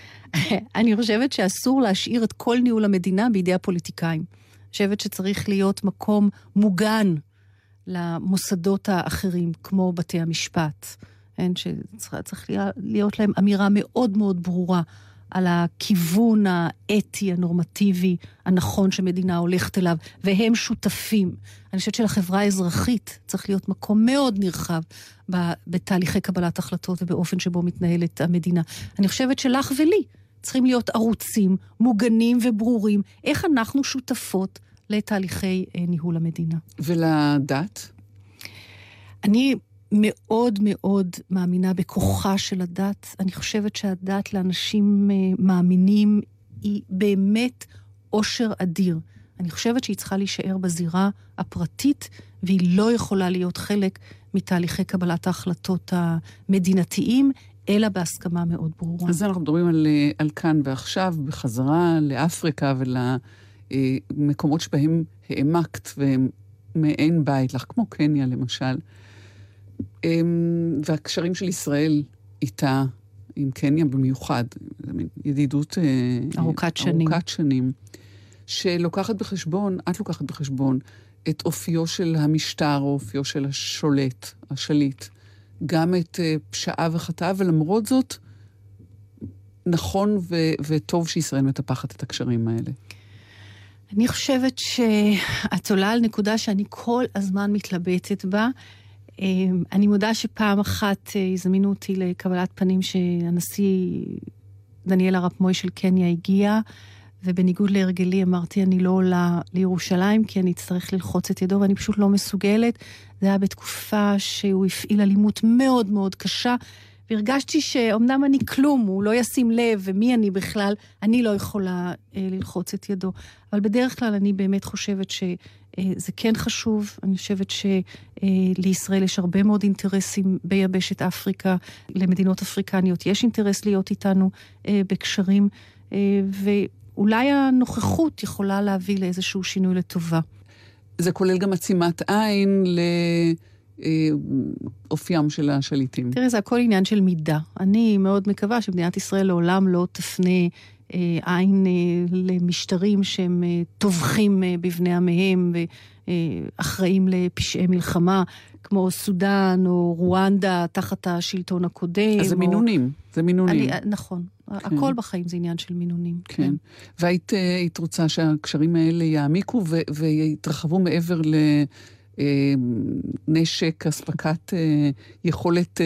אני חושבת שאסור להשאיר את כל ניהול המדינה בידי הפוליטיקאים. אני חושבת שצריך להיות מקום מוגן למוסדות האחרים, כמו בתי המשפט. שצריך להיות להם אמירה מאוד מאוד ברורה על הכיוון האתי, הנורמטיבי, הנכון שמדינה הולכת אליו, והם שותפים. אני חושבת שלחברה האזרחית צריך להיות מקום מאוד נרחב בתהליכי קבלת החלטות ובאופן שבו מתנהלת המדינה. אני חושבת שלך ולי צריכים להיות ערוצים, מוגנים וברורים, איך אנחנו שותפות לתהליכי ניהול המדינה. ולדת? אני מאוד מאוד מאמינה בכוחה של הדת. אני חושבת שהדת לאנשים מאמינים היא באמת עושר אדיר. אני חושבת שהיא צריכה להישאר בזירה הפרטית, והיא לא יכולה להיות חלק מתהליכי קבלת ההחלטות המדינתיים, אלא בהסכמה מאוד ברורה. אז אנחנו מדברים על, על כאן ועכשיו, בחזרה לאפריקה ולמקומות שבהם העמקת, ומעין בית לך, כמו קניה למשל, והקשרים של ישראל איתה, עם קניה במיוחד, ידידות ארוכת שנים. ארוכת שנים, שלוקחת בחשבון, את לוקחת בחשבון, את אופיו של המשטר, אופיו של השולט, השליט, גם את פשעה וחטאה, ולמרות זאת, נכון ו- וטוב שישראל מטפחת את הקשרים האלה. אני חושבת שאת עולה על נקודה שאני כל הזמן מתלבטת בה, אני מודה שפעם אחת הזמינו אותי לקבלת פנים שהנשיא דניאל הרב מוי של קניה הגיע, ובניגוד להרגלי אמרתי, אני לא עולה לירושלים, כי אני אצטרך ללחוץ את ידו, ואני פשוט לא מסוגלת. זה היה בתקופה שהוא הפעיל אלימות מאוד מאוד קשה, והרגשתי שאומנם אני כלום, הוא לא ישים לב, ומי אני בכלל, אני לא יכולה ללחוץ את ידו. אבל בדרך כלל אני באמת חושבת ש... זה כן חשוב, אני חושבת שלישראל יש הרבה מאוד אינטרסים ביבשת אפריקה, למדינות אפריקניות יש אינטרס להיות איתנו בקשרים, ואולי הנוכחות יכולה להביא לאיזשהו שינוי לטובה. זה כולל גם עצימת עין לאופיים של השליטים. תראה, זה הכל עניין של מידה. אני מאוד מקווה שמדינת ישראל לעולם לא תפנה עין למשטרים שהם תווכים בבני עמיהם ואחראים לפשעי מלחמה, כמו סודן או רואנדה תחת השלטון הקודם. אז זה מינונים, זה מינונים. נכון, הכל בחיים זה עניין של מינונים. כן, והיית רוצה שהקשרים האלה יעמיקו ויתרחבו מעבר לנשק, הספקת יכולת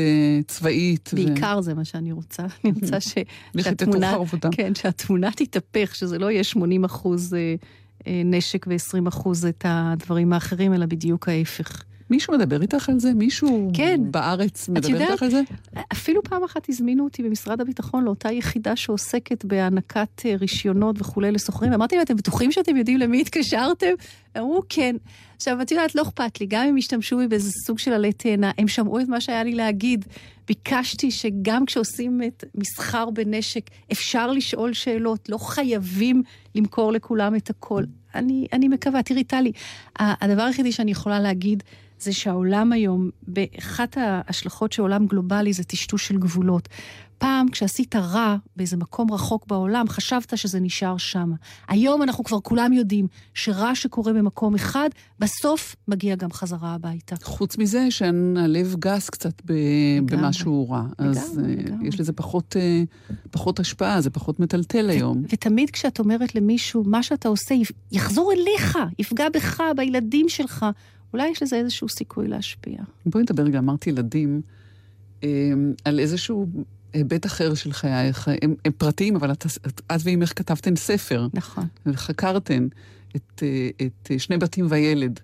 צבאית. בעיקר זה מה שאני רוצה. אני רוצה שהתמונה תתהפך, שזה לא יהיה שמונים אחוז נשק ו-עשרים אחוז את הדברים האחרים, אלא בדיוק ההפך. מישהו מדבר איתך על זה? מישהו בארץ מדבר איתך על זה? אפילו פעם אחת הזמינו אותי במשרד הביטחון לאותה יחידה שעוסקת בהענקת רישיונות וכו' לסוחרים. אמרתי להם, אתם בטוחים שאתם יודעים למי התקשרתם? אמרו, כן. עכשיו, את יודעת, לא אכפת לי, גם אם השתמשו בי באיזה סוג של עלי תאנה, הם שמעו את מה שהיה לי להגיד. ביקשתי שגם כשעושים את מסחר בנשק, אפשר לשאול שאלות, לא חייבים למכור לכולם את הכל. אני, אני מקווה, תראי, טלי, הדבר היחידי שאני יכולה להגיד, זה שהעולם היום, באחת ההשלכות של עולם גלובלי, זה טשטוש של גבולות. פעם, כשעשית רע באיזה מקום רחוק בעולם, חשבת שזה נשאר שם. היום אנחנו כבר כולם יודעים שרע שקורה במקום אחד, בסוף מגיע גם חזרה הביתה. חוץ מזה, שהלב גס קצת במשהו רע. אז יש לזה פחות השפעה, זה פחות מטלטל היום. ותמיד כשאת אומרת למישהו, מה שאתה עושה יחזור אליך, יפגע בך, בילדים שלך, אולי יש לזה איזשהו סיכוי להשפיע. בואי נדבר גם, אמרתי ילדים, על איזשהו היבט אחר של חייך. הם, הם פרטיים, אבל את, את, את ואימך כתבתן ספר. נכון. וחקרתן את, את שני בתים וילד,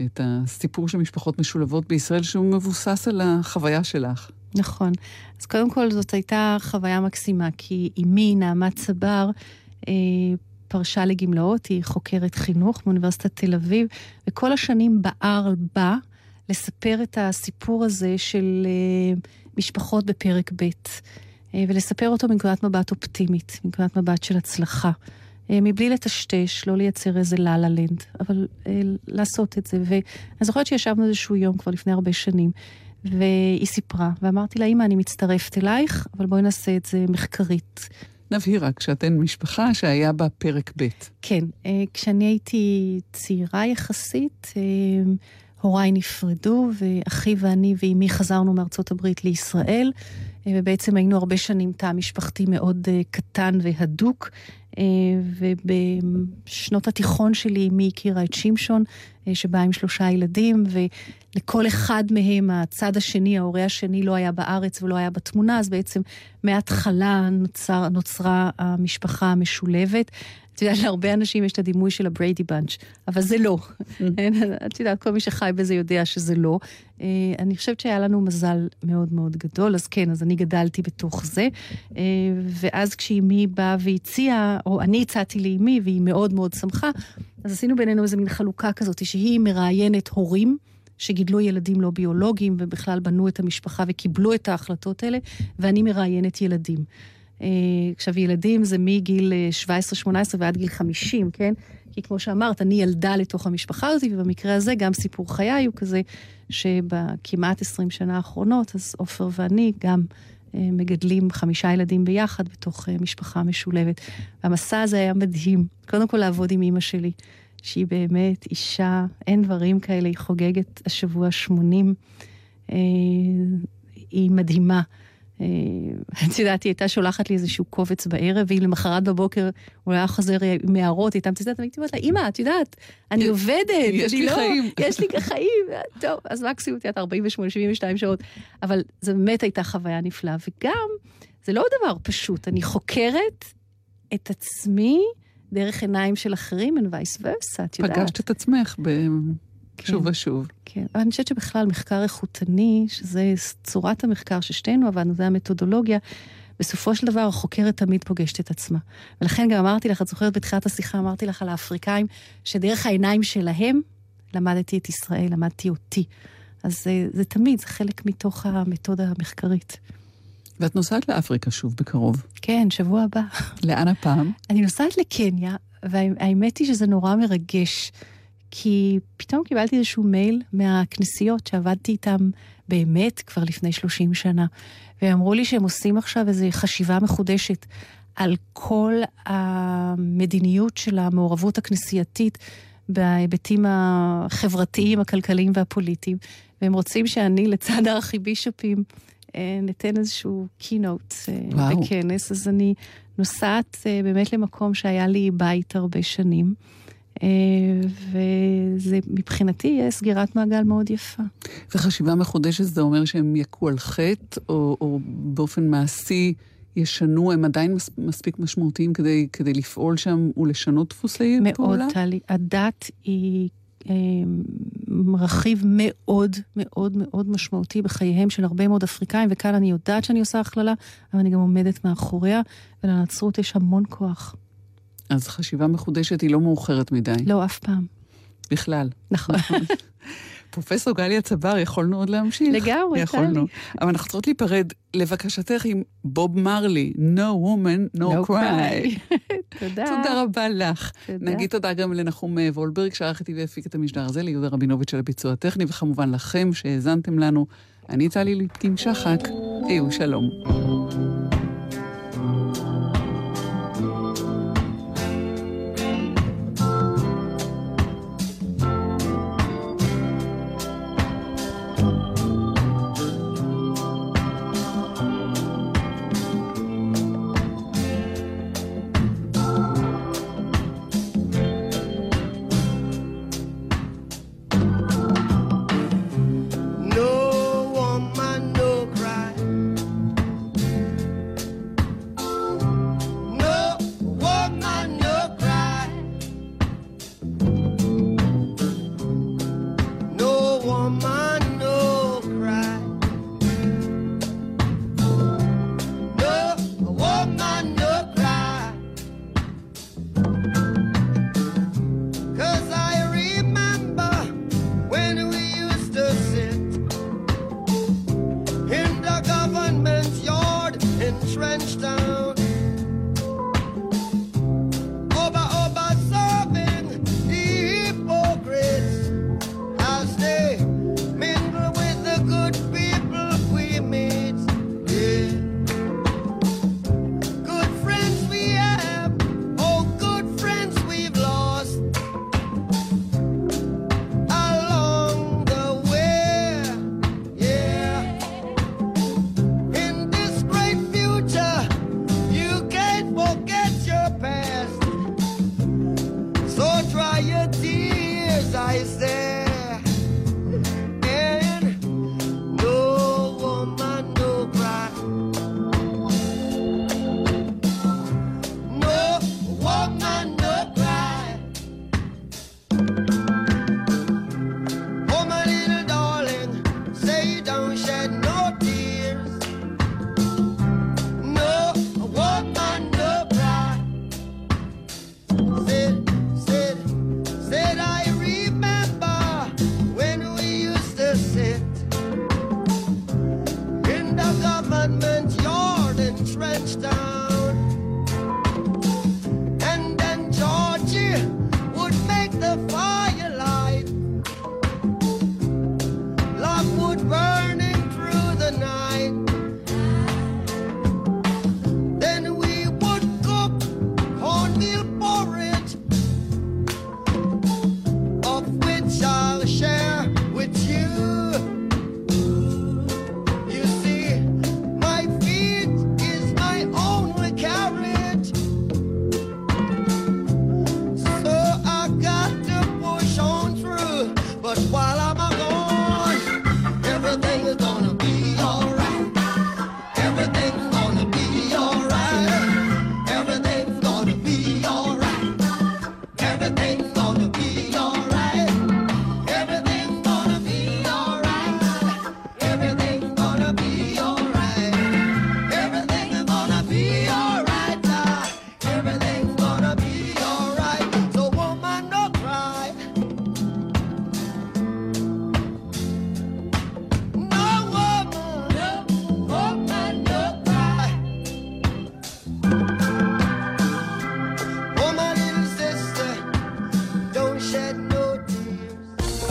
את הסיפור של משפחות משולבות בישראל, שהוא מבוסס על החוויה שלך. נכון. אז קודם כל זאת הייתה חוויה מקסימה, כי אמי, נעמת צבר, אה, פרשה לגמלאות, היא חוקרת חינוך מאוניברסיטת תל אביב, וכל השנים בער בה לספר את הסיפור הזה של אה, משפחות בפרק ב', אה, ולספר אותו מנקודת מבט אופטימית, מנקודת מבט של הצלחה. מבלי לטשטש, לא לייצר איזה ללה-לנד, אבל אה, לעשות את זה. ואני זוכרת שישבנו איזשהו יום כבר לפני הרבה שנים, והיא סיפרה, ואמרתי לה, אמא, אני מצטרפת אלייך, אבל בואי נעשה את זה מחקרית. נבהיר רק שאתן משפחה שהיה בה פרק ב'. כן, אה, כשאני הייתי צעירה יחסית, אה, הוריי נפרדו, ואחי ואני ואימי חזרנו מארצות הברית לישראל, אה, ובעצם היינו הרבה שנים תא משפחתי מאוד אה, קטן והדוק, ובשנות התיכון שלי מי הכירה את שימשון שבא עם שלושה ילדים, ולכל אחד מהם הצד השני, ההורי השני, לא היה בארץ ולא היה בתמונה, אז בעצם מההתחלה נוצר, נוצרה המשפחה המשולבת. את יודעת, להרבה אנשים יש את הדימוי של הבריידי בנץ', אבל זה לא. את יודעת, כל מי שחי בזה יודע שזה לא. אני חושבת שהיה לנו מזל מאוד מאוד גדול, אז כן, אז אני גדלתי בתוך זה, ואז כשאימי באה והציעה, או אני הצעתי לאימי, והיא מאוד מאוד שמחה, אז עשינו בינינו איזה מין חלוקה כזאת, שהיא מראיינת הורים, שגידלו ילדים לא ביולוגיים, ובכלל בנו את המשפחה וקיבלו את ההחלטות האלה, ואני מראיינת ילדים. עכשיו, ילדים זה מגיל שבע עשרה שמונה עשרה ועד גיל חמישים, כן? כי כמו שאמרת, אני ילדה לתוך המשפחה הזאת, ובמקרה הזה גם סיפור חיי הוא כזה, שבכמעט עשרים שנה האחרונות, אז אופר ואני גם מגדלים חמישה ילדים ביחד בתוך משפחה משולבת. המסע הזה היה מדהים. קודם כל לעבוד עם אמא שלי, שהיא באמת אישה, אין דברים כאלה, היא חוגגת השבוע שמונים, היא מדהימה. את יודעת, היא הייתה שולחת לי איזשהו קובץ בערב, והיא למחרת בבוקר, אולי היה חוזר מהרות, הייתה מצטעת, והיא אומרת לה, אמא, את יודעת, אני עובדת, יש לי חיים. יש לי חיים, טוב, אז מקסימום, תהיית ארבעים ושמונה שבעים ושתיים שעות, אבל זו באמת הייתה חוויה נפלאה, וגם, זה לא דבר פשוט, אני חוקרת את עצמי, דרך עיניים של אחרים, and vice versa, את יודעת. פגשת את עצמך בהם. שוב ושוב. כן, אבל אני חושבת שבכלל מחקר איכותני, שזה צורת המחקר ששתינו עבדנו, זה המתודולוגיה, בסופו של דבר החוקרת תמיד פוגשת את עצמה. ולכן גם אמרתי לך, את זוכרת בתחילת השיחה, אמרתי לך על האפריקאים, שדרך העיניים שלהם למדתי את ישראל, למדתי אותי. אז זה, זה תמיד, זה חלק מתוך המתודה המחקרית. ואת נוסעת לאפריקה שוב בקרוב. כן, שבוע הבא. לאן הפעם? אני נוסעת לקניה, והאמת היא שזה נורא מרגש, כי פתאום קיבלתי איזשהו מייל מהכנסיות שעבדתי איתם באמת כבר לפני שלושים שנה, ואמרו לי שהם עושים עכשיו איזו חשיבה מחודשת על כל המדיניות של המעורבות הכנסייתית בהיבטים החברתיים, הכלכליים והפוליטיים, והם רוצים שאני לצד הארכיבישופים נתן איזשהו קינוט בכנס, אז אני נוסעת באמת למקום שהיה לי בית הרבה שנים, וזה מבחינתי יהיה סגירת מעגל מאוד יפה. וחשיבה מחודשת זה אומר שהם יקו על חטא, או, או באופן מעשי ישנו, הם עדיין מספיק משמעותיים כדי, כדי לפעול שם ולשנות דפוסי מאוד פעולה? מאוד, טלי. הדת היא אה, רכיב מאוד מאוד מאוד משמעותי בחייהם של הרבה מאוד אפריקאים, וכאן אני יודעת שאני עושה הכללה, אבל אני גם עומדת מאחוריה, ולנצרות יש המון כוח. אז חשיבה מחודשת היא לא מאוחרת מדי. לא, אף פעם. בכלל. נכון. פרופסור גליה צבר, יכולנו עוד להמשיך. לגמרי, יכולנו. אבל אנחנו צריכות להיפרד לבקשתך עם בוב מרלי, No Woman, No Cry. תודה. תודה רבה לך. נגיד תודה גם לנחום וולברג, שערכתי והפיק את המשדר הזה, ליהודה רבינוביץ' של הביצוע הטכני, וכמובן לכם שהאזנתם לנו. אני טלי ליפקין שחק. היו שלום. No woman, no cry. government yard and trench down. And then Georgia would make the fire light. Lockwood burning through the night. Then we would cook cornmeal porridge, of which I'll share with you.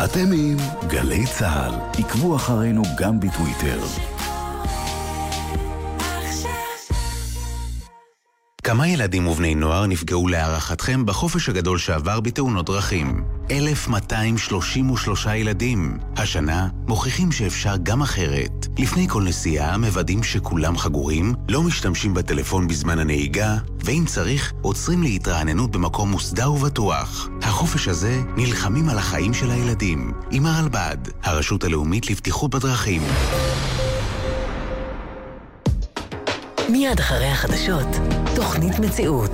אתם עם גלי צהל, עקבו אחרינו גם בטוויטר. כמה ילדים ובני נוער נפגעו להערכתכם בחופש הגדול שעבר בתאונות דרכים? אלף מאתיים שלושים ושלושה ילדים. השנה מוכיחים שאפשר גם אחרת. לפני כל נסיעה מוודאים שכולם חגורים, לא משתמשים בטלפון בזמן הנהיגה, ואם צריך, עוצרים להתרעננות במקום מוסדר ובטוח. החופש הזה נלחמים על החיים של הילדים. עם הרלב"ד, הרשות הלאומית לבטיחות בדרכים. מיד אחרי החדשות, תוכנית מציאות.